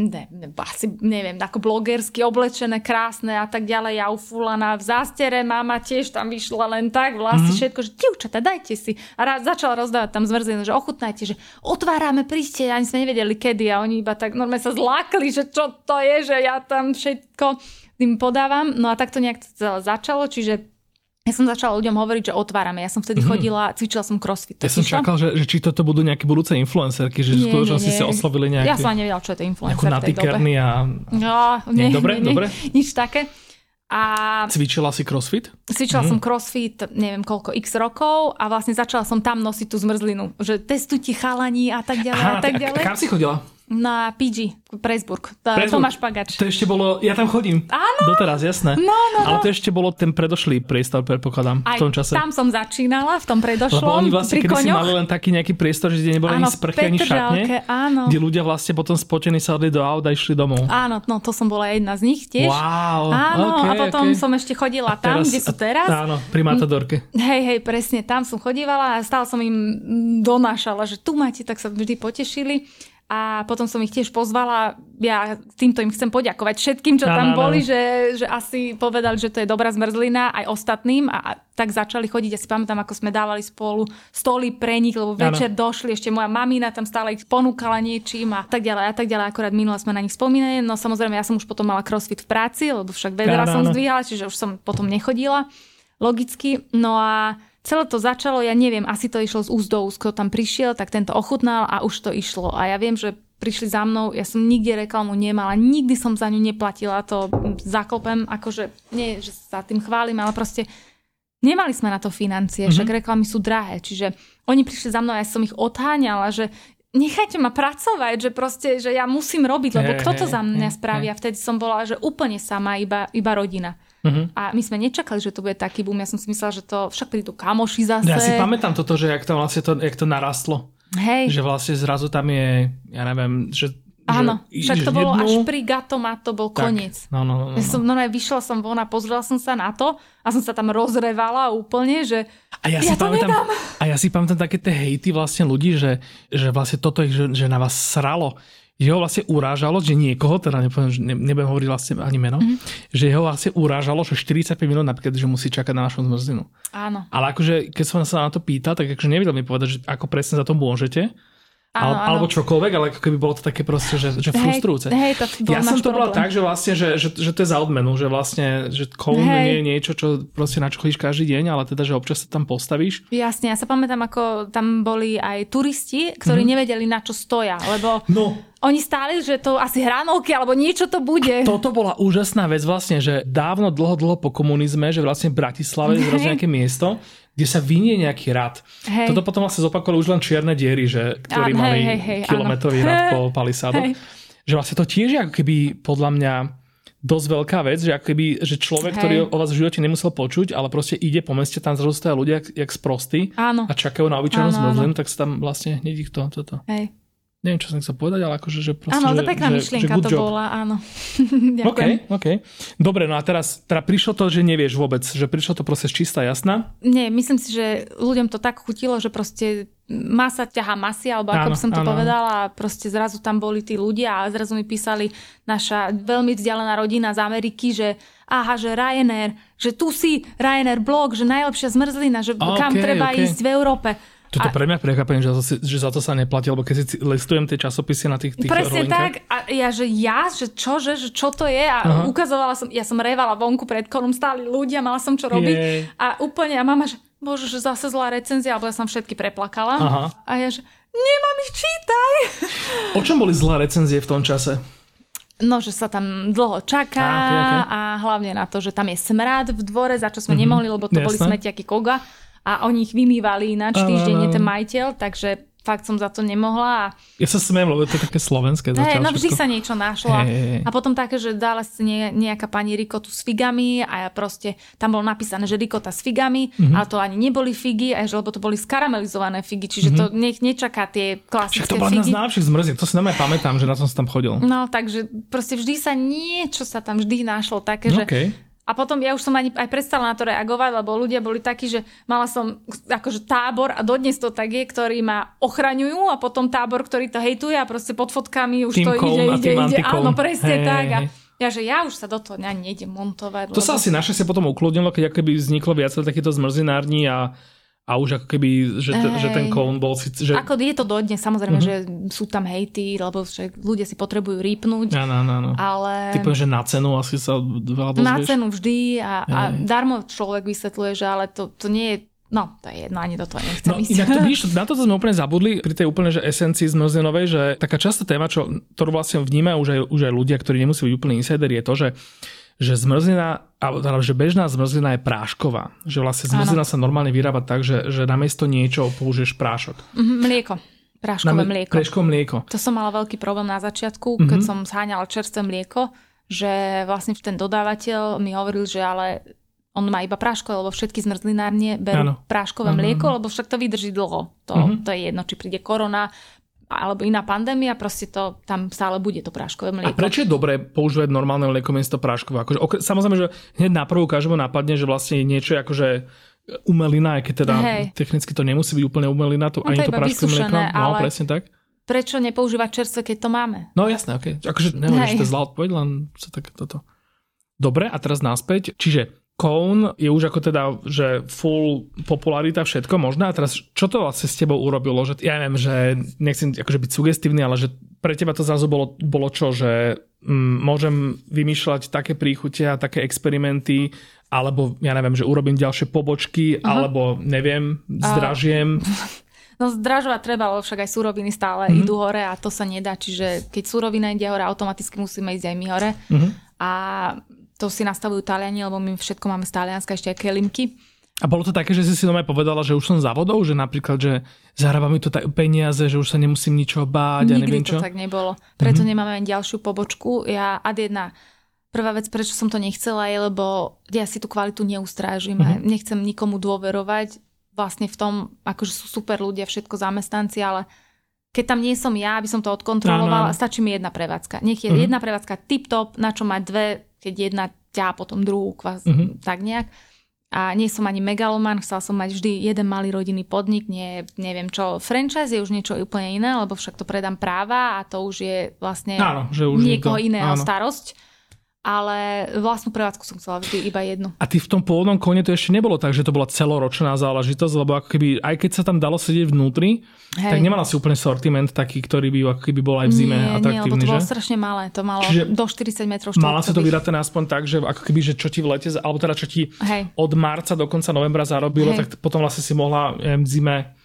neviem, ako blogersky oblečené, krásne a tak ďalej. Ja ufúlaná v zástere, mama tiež tam vyšla len tak, vlastne všetko, že dievčatá, dajte si. A začala rozdávať tam zmrzlinu, že ochutnajte, že otvárame, príďte, ani sme nevedeli kedy. A oni iba tak normálne sa zlákli, že čo to je, že ja tam všetko... tým podávam, no a tak to nejak začalo, čiže ja som začala ľuďom hovoriť, že otvárame. Ja som vtedy chodila, cvičila som crossfit. Ja som čakal, že či toto budú nejaké budúce influencerky, že skutočnosti sa oslovili nejaké... Ja som aj nevedela, čo je to influencer v tej dobe. Dobre. Nič také. A cvičila si crossfit? Cvičila som crossfit, neviem koľko, x rokov a vlastne začala som tam nosiť tú zmrzlinu, že testujte chalani a tak ďalej. Kam si chodila? Na PG, Presburg. Tomáš Pagač. To ešte bolo, ja tam chodím. Áno. Doteraz, jasné. No. Ale to ešte bolo ten predošlý priestor, predpokladám, v tom čase. Tam som začínala, v tom predošlom, pri koňoch. Lebo oni vlastne kedysi mali len taký nejaký priestor, že kde neboli ani sprchy, ani šatne. Áno. Kde ľudia vlastne potom spotení sadli do auta a išli domov. Áno, no to som bola jedna z nich tiež. Wow. Áno, okay, a potom som ešte chodila tam, kde sú teraz. Áno, pri Matadorke. Hej, presne, tam som chodívala a stále som im donášala, že tu máte, tak sa vždy potešili. A potom som ich tiež pozvala. Ja týmto im chcem poďakovať všetkým, čo tam boli, že asi povedali, že to je dobrá zmrzlina aj ostatným. A tak začali chodiť. Ja si pamätám, ako sme dávali spolu stoly pre nich, lebo večer došli. Ešte moja mamina tam stále ich ponúkala niečím a tak ďalej. Akorát minula sme na nich spomínali. No samozrejme, ja som už potom mala crossfit v práci, lebo však vedela som zdvíhala, čiže už som potom nechodila. Logicky. No a celé to začalo, ja neviem, asi to išlo z úst do úst, kto tam prišiel, tak tento ochutnal a už to išlo. A ja viem, že prišli za mnou, ja som nikde reklamu nemala, nikdy som za ňu neplatila, to zaklopem, akože nie, že sa tým chválim, ale proste nemali sme na to financie, však reklamy sú drahé, čiže oni prišli za mnou a ja som ich odháňala, že nechajte ma pracovať, že proste, že ja musím robiť, lebo kto to za mňa spraví? A vtedy som bola, že úplne sama, iba rodina. A my sme nečakali, že to bude taký boom. Ja som si myslela, že to však prídu kamoši zase. Ja si pamätám toto, že jak to vlastne to narastlo. Hej. Že vlastne zrazu tam je, ja neviem, že... Áno, však to bolo až pri Gatomát, to bol koniec. No. Ja som, vyšla som von a pozrela som sa na to a som sa tam rozrevala úplne, že ja to nedám. A ja si pamätám také tie hejty vlastne ľudí, že vlastne toto ich, že na vás sralo. Že ho vlastne urážalo, že niekoho, teda nebudem hovoriť vlastne ani meno, že ho vlastne urážalo, že 45 minút napríklad, že musí čakať na našu zmrzlinu. Áno. Ale akože, keď som sa na to pýtal, tak akože nevedel mi povedať, že ako presne za to môžete, alebo čokoľvek, ale ako keby bolo to také proste, že frustrujúce. Ja som to bola tak, že vlastne, že to je za odmenu, že vlastne, že Cone nie je niečo, čo proste načuchlíš každý deň, ale teda, že občas sa tam postavíš. Jasne, ja sa pamätám, ako tam boli aj turisti, ktorí nevedeli, na čo stoja, lebo oni stáli, že to asi hranolky, alebo niečo to bude. A toto bola úžasná vec vlastne, že dávno, dlho po komunizme, že vlastne v Bratislave zrazu nejaké miesto, kde sa vynie nejaký rad. Hej. Toto potom vlastne zopakovali už len čierne diery, že, ktorí mali kilometrový rad po palisádu. Hej. Že vlastne to tiež je ako keby podľa mňa dosť veľká vec, že ako keby, že človek, ktorý o vás v živote nemusel počuť, ale proste ide po meste, tam zrazu stoja ľudia jak sprostí a čakajú na obyčajnú zmrzlinu, tak sa tam vlastne hneď ich toto. Hej. Neviem, čo som chcel povedať, ale akože, že proste, áno, to pekná myšlienka to bola, áno. OK. Dobre, no a teraz prišlo to, že nevieš vôbec, že prišlo to proste čistá, jasná? Nie, myslím si, že ľuďom to tak chutilo, že proste masa ťahá masy, alebo ako by som to povedala, proste zrazu tam boli tí ľudia a zrazu mi písali naša veľmi vzdialená rodina z Ameriky, že že Ryanair, že tu si Ryanair blog, že najlepšia zmrzlina, že kam treba ísť v Európe. Toto pre mňa prekvapenie, že za to sa neplatí, lebo keď si listujem tie časopisy na tých presne rolinkách. Tak, a že čo to je a ukazovala som, ja som revala vonku pred Conom, stáli ľudia, mala som čo robiť a úplne, a mama, že bože, že zase zlá recenzia, alebo ja som všetky preplakala a ja, že nemám ich čítaj. O čom boli zlá recenzie v tom čase? No, že sa tam dlho čaká a hlavne na to, že tam je smrad v dvore, za čo sme nemohli, lebo to boli smetiaky koga. A oni ich vymývali ináč týždenne ten majiteľ, takže fakt som za to nemohla. Ja sa smiem, lebo to je také slovenské zatiaľ. No vždy sa niečo našlo. A potom také, že dala si nejaká pani rikotu s figami a ja proste, tam bolo napísané, že rikota s figami, ale to ani neboli figy, lebo to boli skaramelizované figy, čiže to nečaká tie klasické figy. To bola jedna z najlepších zmrzlín, to si na mňa pamätám, že na tom som tam chodil. No takže proste vždy sa niečo sa tam vždy našlo také, že... A potom ja už som aj prestala na to reagovať, lebo ľudia boli takí, že mala som akože tábor a dodnes to tak je, ktorí ma ochraňujú a potom tábor, ktorý to hejtuje a proste pod fotkami už to ide. Áno, presne tak. A ja už sa do toho nejdem montovať. To sa asi naše sa potom ukludnilo, keď akoby vzniklo viac takýchto zmrzinární a už ako keby, že ten Cone bol... Že... Ako je to dodnes, samozrejme, že sú tam hejty, lebo ľudia si potrebujú rýpnuť. Áno. Ale... Ty poviem, že na cenu asi sa veľa dozvieš. Na cenu vždy a darmo človek vysvetľuje, že ale to nie je... No, to je jedno, ani do toho nechcem ísť. Inak to vidíš, na toto sme úplne zabudli pri tej úplne že esencii zmrzlinovej, že taká častá téma, ktorú vlastne vnímajú už aj ľudia, ktorí nemusí byť úplne insider, je to, že zmrzlina, že bežná zmrzlina je prášková. Že vlastne zmrzlina sa normálne vyrába tak, že namiesto niečo použiješ prášok. Mlieko. práškové mlieko. Práškové mlieko. To som mala veľký problém na začiatku, keď som zháňala čerstvé mlieko, že vlastne ten dodávateľ mi hovoril, že ale on má iba práškové, lebo všetky zmrzlinárne berú práškové mlieko, lebo však to vydrží dlho. To je jedno, či príde korona alebo iná pandémia, proste to tam stále bude to práškové mlieko. A prečo je dobré používať normálne mlieko miesto práškové? Akože, samozrejme, že hneď na prvú každému napadne, že vlastne niečo akože umelina, aj keď teda technicky to nemusí byť úplne umelina, to ani to práškové mlieko. No, presne tak. Prečo nepoužívať čerstvé, keď to máme? No jasné, okej. Akože neviem, že to je zlá odpoveď, len sa tak toto. Dobre, a teraz naspäť. Čiže Cone je už ako teda, že full popularita, všetko možná. A teraz, čo to vlastne s tebou urobilo? Že, ja neviem, že nechcem akože byť sugestívny, ale že pre teba to zrazu bolo čo? Že môžem vymýšľať také príchutia, také experimenty, alebo ja neviem, že urobím ďalšie pobočky, alebo neviem, zdražiem. No zdražovať treba, lebo však aj suroviny stále idú hore a to sa nedá. Čiže keď surovina ide hore, automaticky musíme ísť aj my hore. A to si nastavujú Taliani, lebo my všetko máme z Talianska, ešte aj kelimky. A bolo to také, že si doma povedala, že už som za vodou, že napríklad, že zarába mi to peniaze, že už sa nemusím ničoho báť a neviem čo. Nikdy to tak nebolo. Preto nemáme ani ďalšiu pobočku. Ja Prvá vec, prečo som to nechcela, je, lebo ja si tú kvalitu neustrážim. Nechcem nikomu dôverovať. Vlastne v tom, akože sú super ľudia, všetko zamestnanci, ale keď tam nie som ja, aby som to odkontrolovala, stačí mi jedna prevádzka. Nech je jedna prevádzka tip-top, na čo mať dve, keď jedna ťa, potom druhú, tak nejak. A nie som ani megaloman, chcela som mať vždy jeden malý rodinný podnik, neviem čo. Franchise je už niečo úplne iné, lebo však to predám práva a to už je vlastne niekoho iného starosť. Ale vlastnú prevádzku som chcela vždy iba jednu. A ty v tom pôvodnom Cone to ešte nebolo tak, že to bola celoročná záležitosť, lebo ako keby, aj keď sa tam dalo sedieť vnútri, tak nemala si úplne sortiment taký, ktorý by ako keby bol aj v zime atraktívny, že? Nie, lebo to bolo strašne malé, to malo čiže do 40 metrov štvorcových. Mala si to vyratené aspoň tak, že ako keby, že čo ti v lete, alebo teda čo ti od marca do konca novembra zarobilo, tak potom vlastne si mohla v zime...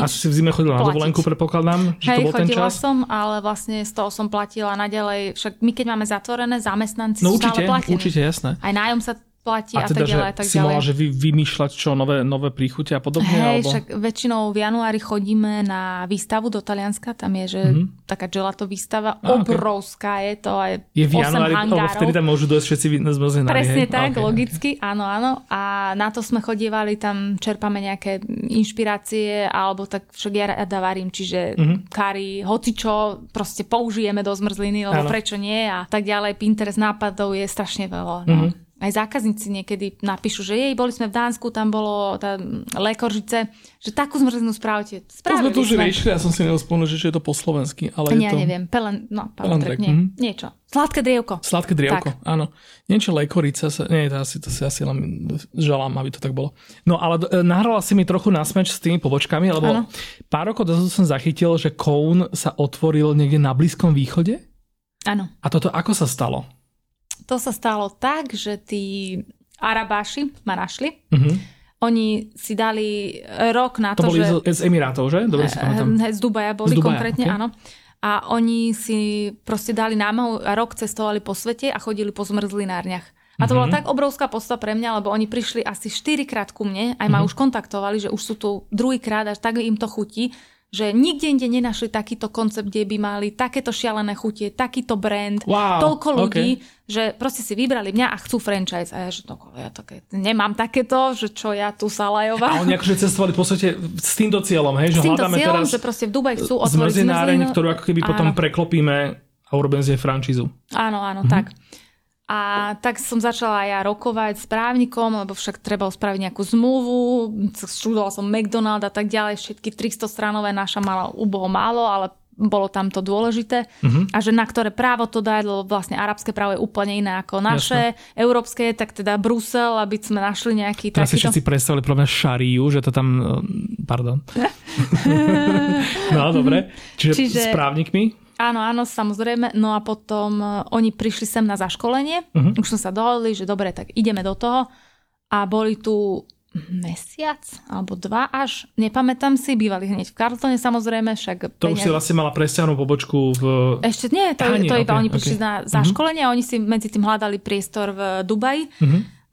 Asi si v zime chodila na dovolenku, predpokladám, že to bol ten čas. Som, ale vlastne z toho som platila naďalej. Však my keď máme zatvorené, zamestnanci sú stále platení. Určite, jasné. Aj nájom sa platí a tak ďalej. A teda, že si mohla vymýšľať čo, nové príchute a podobne? Však väčšinou v januári chodíme na výstavu do Talianska. Tam je, že taká gelato výstava, obrovská je to. Je v januári, lebo vtedy tam môžu dosť všetci zmrzlinári. Presne tak, logicky, áno. A na to sme chodievali, tam čerpame nejaké inšpirácie, alebo tak však ja rada varím, čiže kari, hocičo, proste použijeme do zmrzliny, lebo prečo nie a tak ďalej. Pinterest nápadov je strašne veľa. Aj zákazníci niekedy napíšu, že boli sme v Dánsku, tam bolo tá Lekoržice, že takú zmrzlinu spravili. To sme tu už riešili, ja som si neospomenul, že je to po slovensky. Ale neviem, pelendrek, niečo. Sladké drievko, tak. Áno. Niečo lekorica, to si asi len želám, aby to tak bolo. No ale nahrala si mi trochu nasmeč s tými pobočkami, lebo pár rokov dozadu som zachytil, že Cone sa otvoril niekde na Blízkom východe? Áno. A toto ako sa stalo? To sa stalo tak, že tí Arabáši ma našli. Oni si dali rok na to, že... To boli z Emirátov, že? Dobre si pamätám. Z Dubaja boli konkrétne, áno. A oni si proste dali námahu a rok cestovali po svete a chodili po zmrzlinárniach. A to bola tak obrovská podsta pre mňa, lebo oni prišli asi 4-krát ku mne, aj ma už kontaktovali, že už sú tu druhýkrát, až tak im to chutí, že nikde inde nenašli takýto koncept, kde by mali takéto šialené chutie, takýto brand, toľko ľudí, že proste si vybrali mňa a chcú franchise. A ja, že nemám takéto, že čo ja tu Salajová. A oni akože cestovali v podstate s týmto cieľom, hej? Že s týmto cieľom, teraz že proste v Dubaji chcú otvoriť zmrzlináreň, ktorú ako keby potom preklopíme a urobíme z nej franchízu. Áno, tak. A tak som začala ja rokovať s právnikom, lebo však treba spraviť nejakú zmluvu, študovala som McDonald's a tak ďalej, všetky 300 stranové, naša mala uboho málo, ale bolo tam to dôležité. A že na ktoré právo to dať, lebo vlastne arabské právo je úplne iné ako naše, európske, tak teda Brusel, aby sme našli nejaký takýto... Teraz si všetci predstavili pro mňa šariu, že to tam... Pardon. Dobre. Čiže s právnikmi... Áno, samozrejme. No a potom oni prišli sem na zaškolenie. Už som sa dohodli, že dobre, tak ideme do toho. A boli tu mesiac, alebo 2 až. Nepamätám si, bývali hneď v Carltone, samozrejme, však... To už si vlastne mala presťahnú pobočku v... Ešte nie, to iba oni prišli na zaškolenie a oni si medzi tým hľadali priestor v Dubaji.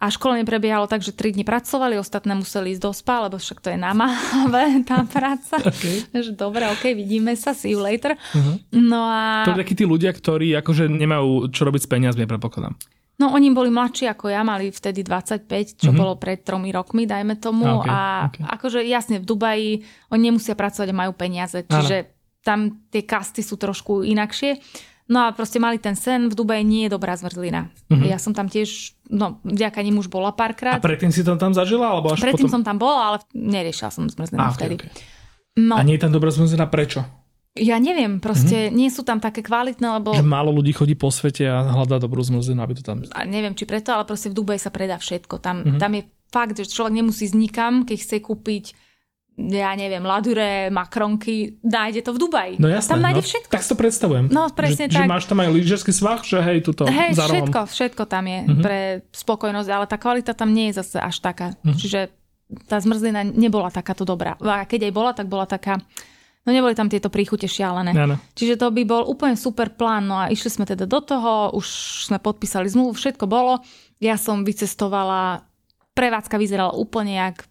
A školenie prebiehalo tak, že 3 dni pracovali, ostatné museli ísť do spa, lebo však to je namáhavé, tá práca. Okay. Dobre, okej, vidíme sa, see you later. Uh-huh. No a... To je takí tí ľudia, ktorí akože nemajú čo robiť s peniazmi, predpokladám. No oni boli mladší ako ja, mali vtedy 25, čo bolo pred 3 rokmi, dajme tomu. Okay. A akože jasne, v Dubaji oni nemusia pracovať a majú peniaze, čiže tam tie kasty sú trošku inakšie. No a proste mali ten sen, v Dubaji nie je dobrá zmrzlina. Uh-huh. Ja som tam tiež, no vďaka nim už bola párkrát. A predtým si to tam zažila? Alebo až predtým potom... som tam bola, ale neriešila som zmrzlinu vtedy. Okay. No. A nie je tam dobrá zmrzlina, prečo? Ja neviem, proste nie sú tam také kvalitné, lebo... Že málo ľudí chodí po svete a hľadá dobrú zmrzlinu, aby to tam... A neviem, či preto, ale proste v Dubaji sa predá všetko. Tam je fakt, že človek nemusí ísť nikam, keď chce kúpiť... ja neviem, ladure, makronky, nájde to v Dubaji. No jasné, tam nájde všetko. Tak si to predstavujem. No presne tak. Že máš tam aj lyžiarsky svah, že hej, tuto za rohom. Všetko tam je pre spokojnosť, ale tá kvalita tam nie je zase až taká. Čiže tá zmrzlina nebola takáto dobrá. A keď aj bola, tak bola taká, no neboli tam tieto príchute šialené. Ano. Čiže to by bol úplne super plán. No a išli sme teda do toho, už sme podpísali zmluvu, všetko bolo. Ja som vycestovala, prevádzka vyzerala úplne jak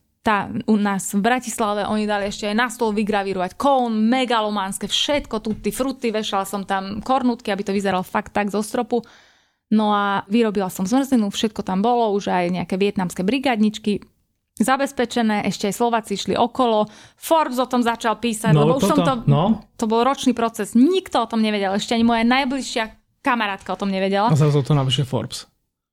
u nás v Bratislave, oni dali ešte aj na stôl vygravírovať Cone, megalománske, všetko, tutti frutti, vešala som tam kornútky, aby to vyzeralo fakt tak zo stropu. No a vyrobila som zmrzlinu, všetko tam bolo, už aj nejaké vietnamské brigádničky zabezpečené, ešte aj Slováci išli okolo, Forbes o tom začal písať, no, lebo už som to bol ročný proces, nikto o tom nevedel, ešte ani moja najbližšia kamarátka o tom nevedela. A zase o tom napíše Forbes.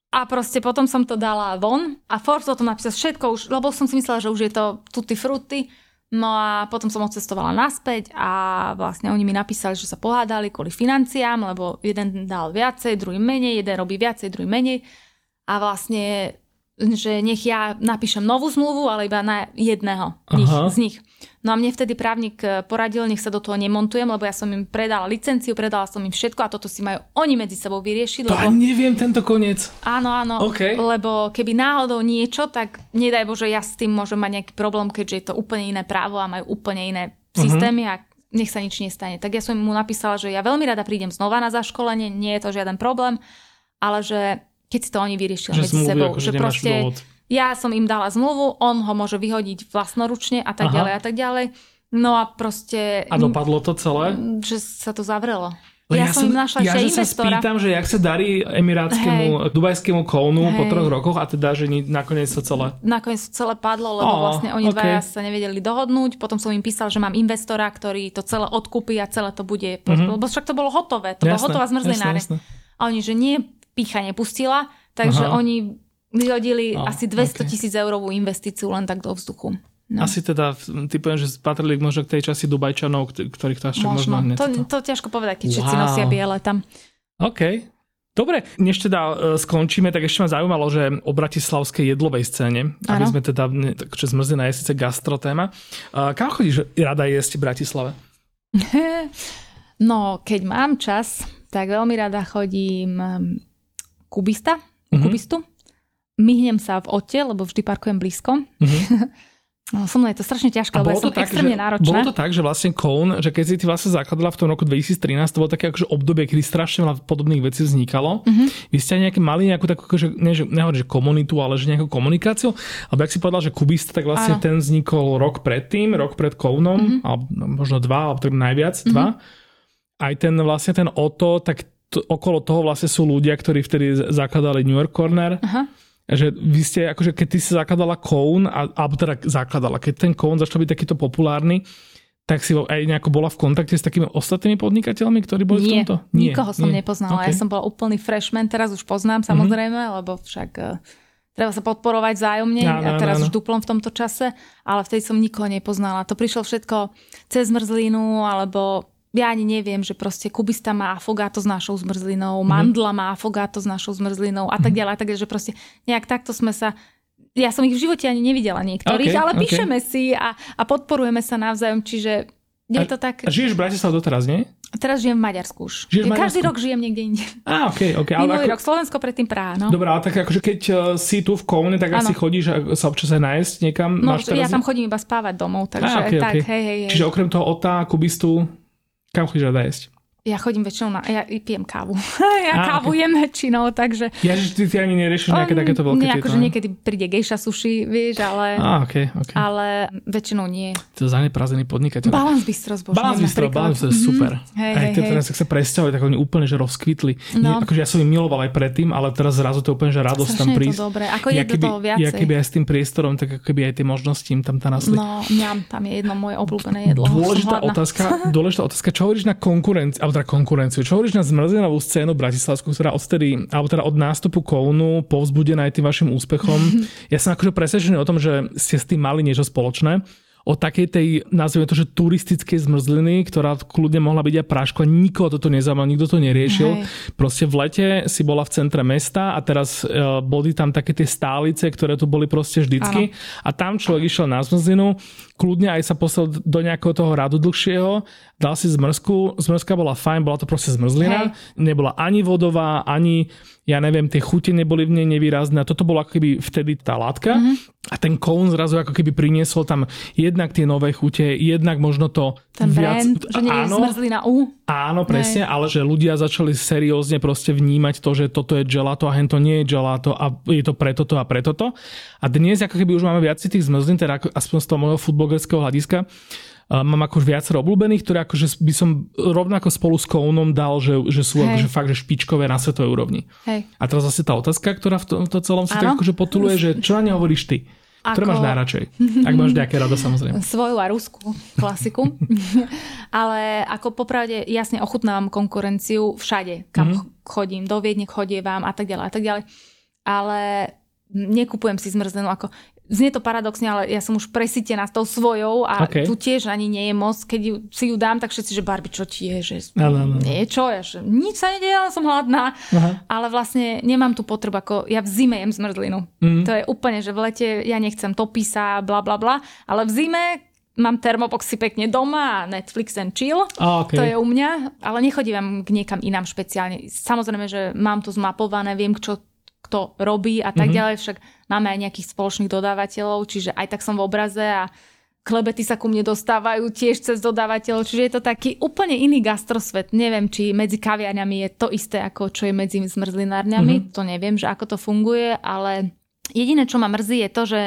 A proste potom som to dala von a Forbes o tom napísal všetko už, lebo som si myslela, že už je to tutti frutti. No a potom som odcestovala naspäť a vlastne oni mi napísali, že sa pohádali kvôli financiám, lebo jeden dal viacej, druhý menej, jeden robí viacej, druhý menej. A vlastne, že nech ja napíšem novú zmluvu, ale iba na jedného z nich. No a mne vtedy právnik poradil, nech sa do toho nemontujem, lebo ja som im predala licenciu, predala som im všetko a toto si majú oni medzi sebou vyriešiť. Lebo... neviem tento koniec. Áno, okay. Lebo keby náhodou niečo, tak nedaj Bože, ja s tým môžem mať nejaký problém, keďže je to úplne iné právo a majú úplne iné systémy a nech sa nič nestane. Tak ja som mu napísala, že ja veľmi rada prídem znova na zaškolenie, nie je to žiaden problém, ale že keď si to oni vyriešili medzi sebou, že proste... Ja som im dala zmluvu, on ho môže vyhodiť vlastnoručne a tak ďalej a tak ďalej. No a proste... A dopadlo to celé? Že sa to zavrelo. Ja som im našla ešte investora. Ja sa spýtam, že jak sa darí emirátskemu, dubajskému Conu po 3 rokoch a teda, že nakoniec sa celé... Nakoniec sa celé padlo, lebo vlastne oni dvaja sa nevedeli dohodnúť. Potom som im písal, že mám investora, ktorý to celé odkúpi a celé to bude... Lebo však to bolo hotové. To bola hotová zmrzlináre. A oni, že nie, pícha nepustila, takže oni... vyhodili asi 200 000 eurovú investíciu len tak do vzduchu. No. Asi teda, ty poviem, že patrili možno k tej časti Dubajčanov, ktorých to ešte možno... To ťažko povedať, keď všetci nosia biele tam. OK. Dobre, než teda skončíme, tak ešte ma zaujímalo, že o bratislavskej jedlovej scéne, aby sme teda, takže zmrzlina je síce gastrotéma. Kam chodíš rada jesť v Bratislave? No, keď mám čas, tak veľmi rada chodím Kubistu. Myhnem sa v Ote, lebo vždy parkujem blízko. No, so mnou je to strašne ťažké, lebo ja som extrémne náročná. Bolo to tak, že vlastne Cone, že keď si ty vlastne zakladala v tom roku 2013, to bolo také akože obdobie, kedy strašne veľa podobných vecí vznikalo. Vy ste aj mali nejakú takú, nehovorím, že komunitu, ale že nejakú komunikáciu. Alebo ak si povedala, že Kubista, tak vlastne ten vznikol rok pred Coneom, alebo možno 2, alebo tak najviac 2. Aj ten Oto, tak okolo toho vlastne sú ľudia, ktorí vtedy zakladali New York Corner. Že vy ste, akože keď ty si zakladala Cone, alebo teda keď ten Cone začal byť takýto populárny, tak si aj nejako bola v kontakte s takými ostatnými podnikateľmi, ktorí boli v tomto? Nie, nikoho som nepoznala. Okay. Ja som bola úplný freshman, teraz už poznám samozrejme, lebo však treba sa podporovať vzájomne a teraz už duplom v tomto čase, ale vtedy som nikoho nepoznala. To prišlo všetko cez zmrzlinu, alebo ja ani neviem, že proste Kubista má afogato s našou zmrzlinou, mandla má afogato s našou zmrzlinou a tak ďalej. A tak, že proste nejak takto sme sa... Ja som ich v živote ani nevidela niektorých, ale píšeme si a podporujeme sa navzájom, čiže je to tak... A žiješ v Bratislave doteraz, nie? Teraz žijem v Maďarsku už. Každý rok žijem niekde inde. Minulý rok Slovensko, predtým Praha. No. Dobre, ale tak akože keď si tu v Cone, tak asi chodíš a sa občas aj nájsť niekam? No, ja tam chodím iba spávať domov, takže tak, hej. Čiže okrem toho Ota, Kubistu, kam chodíš rada jesť? Ja chodím väčšinou na... Ja pijem kávu. Kávu jem väčšinou, takže... Ježiš, ty ani neriešíš nejaké takéto veľké tieto? Akože niekedy príde gejša sushi, vieš, ale... Ale väčšinou nie. To je zaneprázdnený podnikateľ. Balans Bistro zbožňujem. Balans Bistro, super. Hej. Tie teraz, ak sa presťahujú, tak oni úplne, že rozkvitli. No. Akože ja som ich miloval aj predtým, ale teraz zrazu to je úplne, že radosť tam prísť. To dobre. Ako je do toho viacej. Ja keby aj s tým priestorom, tak ako keby aj tie možnosti im tam nasli. No, tam je jedno moje obľúbené jedlo. Dôležitá otázka, čo hovoríš na konkurenciu. Čo hovoríš na zmrzlinovú scénu bratislavskú, ktorá odtedy, alebo teda od nástupu Cone povzbudená aj tým vašim úspechom. Ja som akože presvedčený o tom, že ste s tým mali niečo spoločné. O takej tej, nazvime to, že turistickej zmrzliny, ktorá kľudne mohla byť aj práško. Nikoho toto nezaujímalo, nikto to neriešil. Hej. Proste v lete si bola v centre mesta a teraz boli tam také tie stálice, ktoré tu boli proste vždycky. Ano. A tam človek išiel na zmrzlinu, kľudne aj sa poslal do nejakého toho radu dlhšieho, dal si zmrzku, zmrzka bola fajn, bola to proste zmrzlina, hej. Nebola ani vodová, ani... Ja neviem, tie chute neboli v nej nevýrazné. Toto bolo ako keby vtedy tá látka. Mm-hmm. A ten Cone zrazu ako keby priniesol tam jednak tie nové chute, jednak možno to ten viac... Ten brand, že nie je zmrzlina U. Áno, presne, nej. Ale že ľudia začali seriózne proste vnímať to, že toto je gelato a hento nie je gelato a je to pre toto a pre toto. A dnes ako keby už máme viac tých zmrzlín, teda aspoň z toho môjho foodblogerského hľadiska, mám akože viacero obľúbených, ktoré akože by som rovnako spolu s Coneom dal, že sú akože fakt že špičkové na svetovej úrovni. Hej. A teraz zase tá otázka, ktorá v tomto celom sa tak akože potuluje, že čo na ne hovoríš ty? Ktoré máš najradšej? Ak máš nejaké rado, samozrejme. Svoju a ruskú klasiku. Ale ako popravde jasne ochutnávam konkurenciu všade, kam chodím, do Viedne chodievam a tak ďalej. Ale nekupujem si zmrzlenú ako... Znie to paradoxne, ale ja som už presýtená s tou svojou a tu tiež ani nie je moc. Keď si ju dám, tak všetci, že Barbi, čo ti je? Že niečo? Ja, že nič sa nedie, ale som hladná. Aha. Ale vlastne nemám tú potrebu, ako ja v zime jem zmrzlinu. To je úplne, že v lete ja nechcem topí sa, blablabla, ale v zime mám termobox si pekne doma a Netflix and chill. To je u mňa, ale nechodím k niekam inám špeciálne. Samozrejme, že mám to zmapované, viem, čo kto robí a tak ďalej, však máme aj nejakých spoločných dodávateľov, čiže aj tak som v obraze a klebety sa ku mne dostávajú tiež cez dodávateľov, čiže je to taký úplne iný gastrosvet. Neviem, či medzi kaviarňami je to isté, ako čo je medzi zmrzlinárňami, to neviem, že ako to funguje, ale jediné, čo ma mrzí, je to, že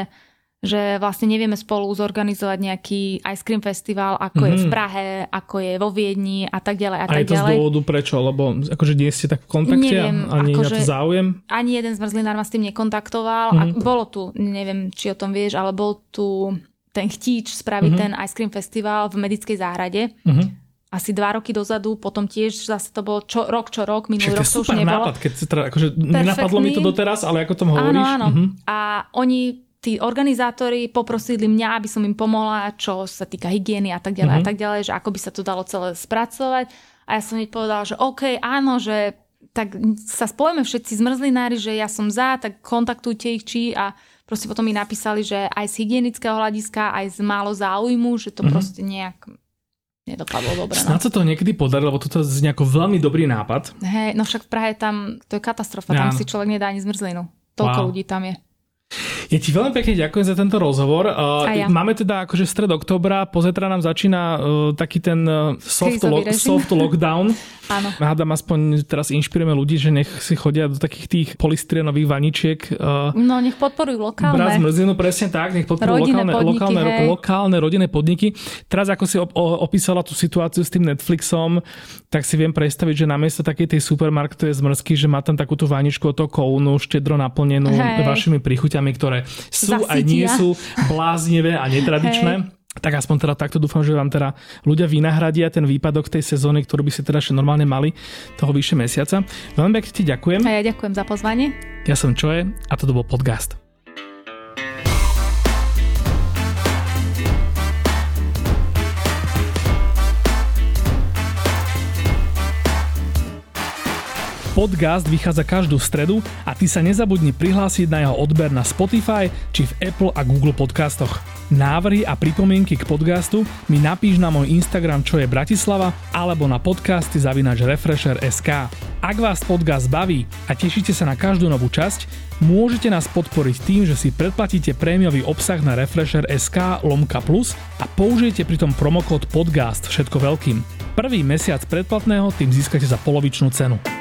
vlastne nevieme spolu zorganizovať nejaký ice cream festival, ako je v Prahe, ako je vo Viedni a tak ďalej. A je to z dôvodu prečo? Lebo akože nie ste tak v kontakte? Neviem, ani na to záujem? Ani jeden zmrzlinár ma s tým nekontaktoval. A bolo tu, neviem, či o tom vieš, ale bol tu ten chtíč spraviť ten ice cream festival v Medickej záhrade. Asi 2 roky dozadu, potom tiež zase to bolo rok čo rok, minulý rok to už nebolo. Nápad, keď akože nenapadlo mi to doteraz, ale ako tomu hovoríš. Áno. A oni tí organizátori poprosili mňa, aby som im pomohla, čo sa týka hygieny a tak ďalej, že ako by sa to dalo celé spracovať. A ja som im povedala, že OK, áno, že tak sa spojíme všetci zmrzlinári, že ja som za, tak kontaktujte ich a proste potom mi napísali, že aj z hygienického hľadiska, aj z málo záujmu, že to proste nejak nedopadlo dobre. Snáď sa to niekedy podarilo, lebo toto je nejako veľmi dobrý nápad. Hej, no však v Prahe tam, to je katastrofa, tam si človek nedá ani zmrzlinu. Toľko ľudí tam je. Ja ti veľmi pekne ďakujem za tento rozhovor. Ja. Máme teda akože stred októbra, pozajtra nám začína taký ten soft lockdown. Áno. Hádam, aspoň teraz inšpirujeme ľudí, že nech si chodia do takých tých polystyrenových vaničiek. Nech podporujú lokálne. Brať zmrzlinu, presne tak, nech podporujú lokálne rodinné podniky. Teraz ako si opísala tú situáciu s tým Netflixom, tak si viem predstaviť, že namiesto takej tej supermarketovej zmrzky, že má tam takú tú vaničku od toho Cone, štedro naplnenú vašimi príchuťami, ktoré sú zasítia. Aj nie sú bláznivé a netradičné. Hej. Tak aspoň teda takto dúfam, že vám teda ľudia vynahradia ten výpadok tej sezóny, ktorú by ste teda ešte normálne mali toho vyššie mesiaca. Veľmi pekne ti ďakujem. A ja ďakujem za pozvanie. Ja som Čoje a toto bol podcast. Podcast vychádza každú stredu a ty sa nezabudni prihlásiť na jeho odber na Spotify či v Apple a Google podcastoch. Návrhy a pripomienky k podcastu mi napíš na môj Instagram Čo je Bratislava alebo na podcasty@refresher.sk. Ak vás podcast baví a tešíte sa na každú novú časť, môžete nás podporiť tým, že si predplatíte prémiový obsah na refresher.sk/plus a použijete pritom promokód podcast všetko veľkým. prvý mesiac predplatného tým získate za polovičnú cenu.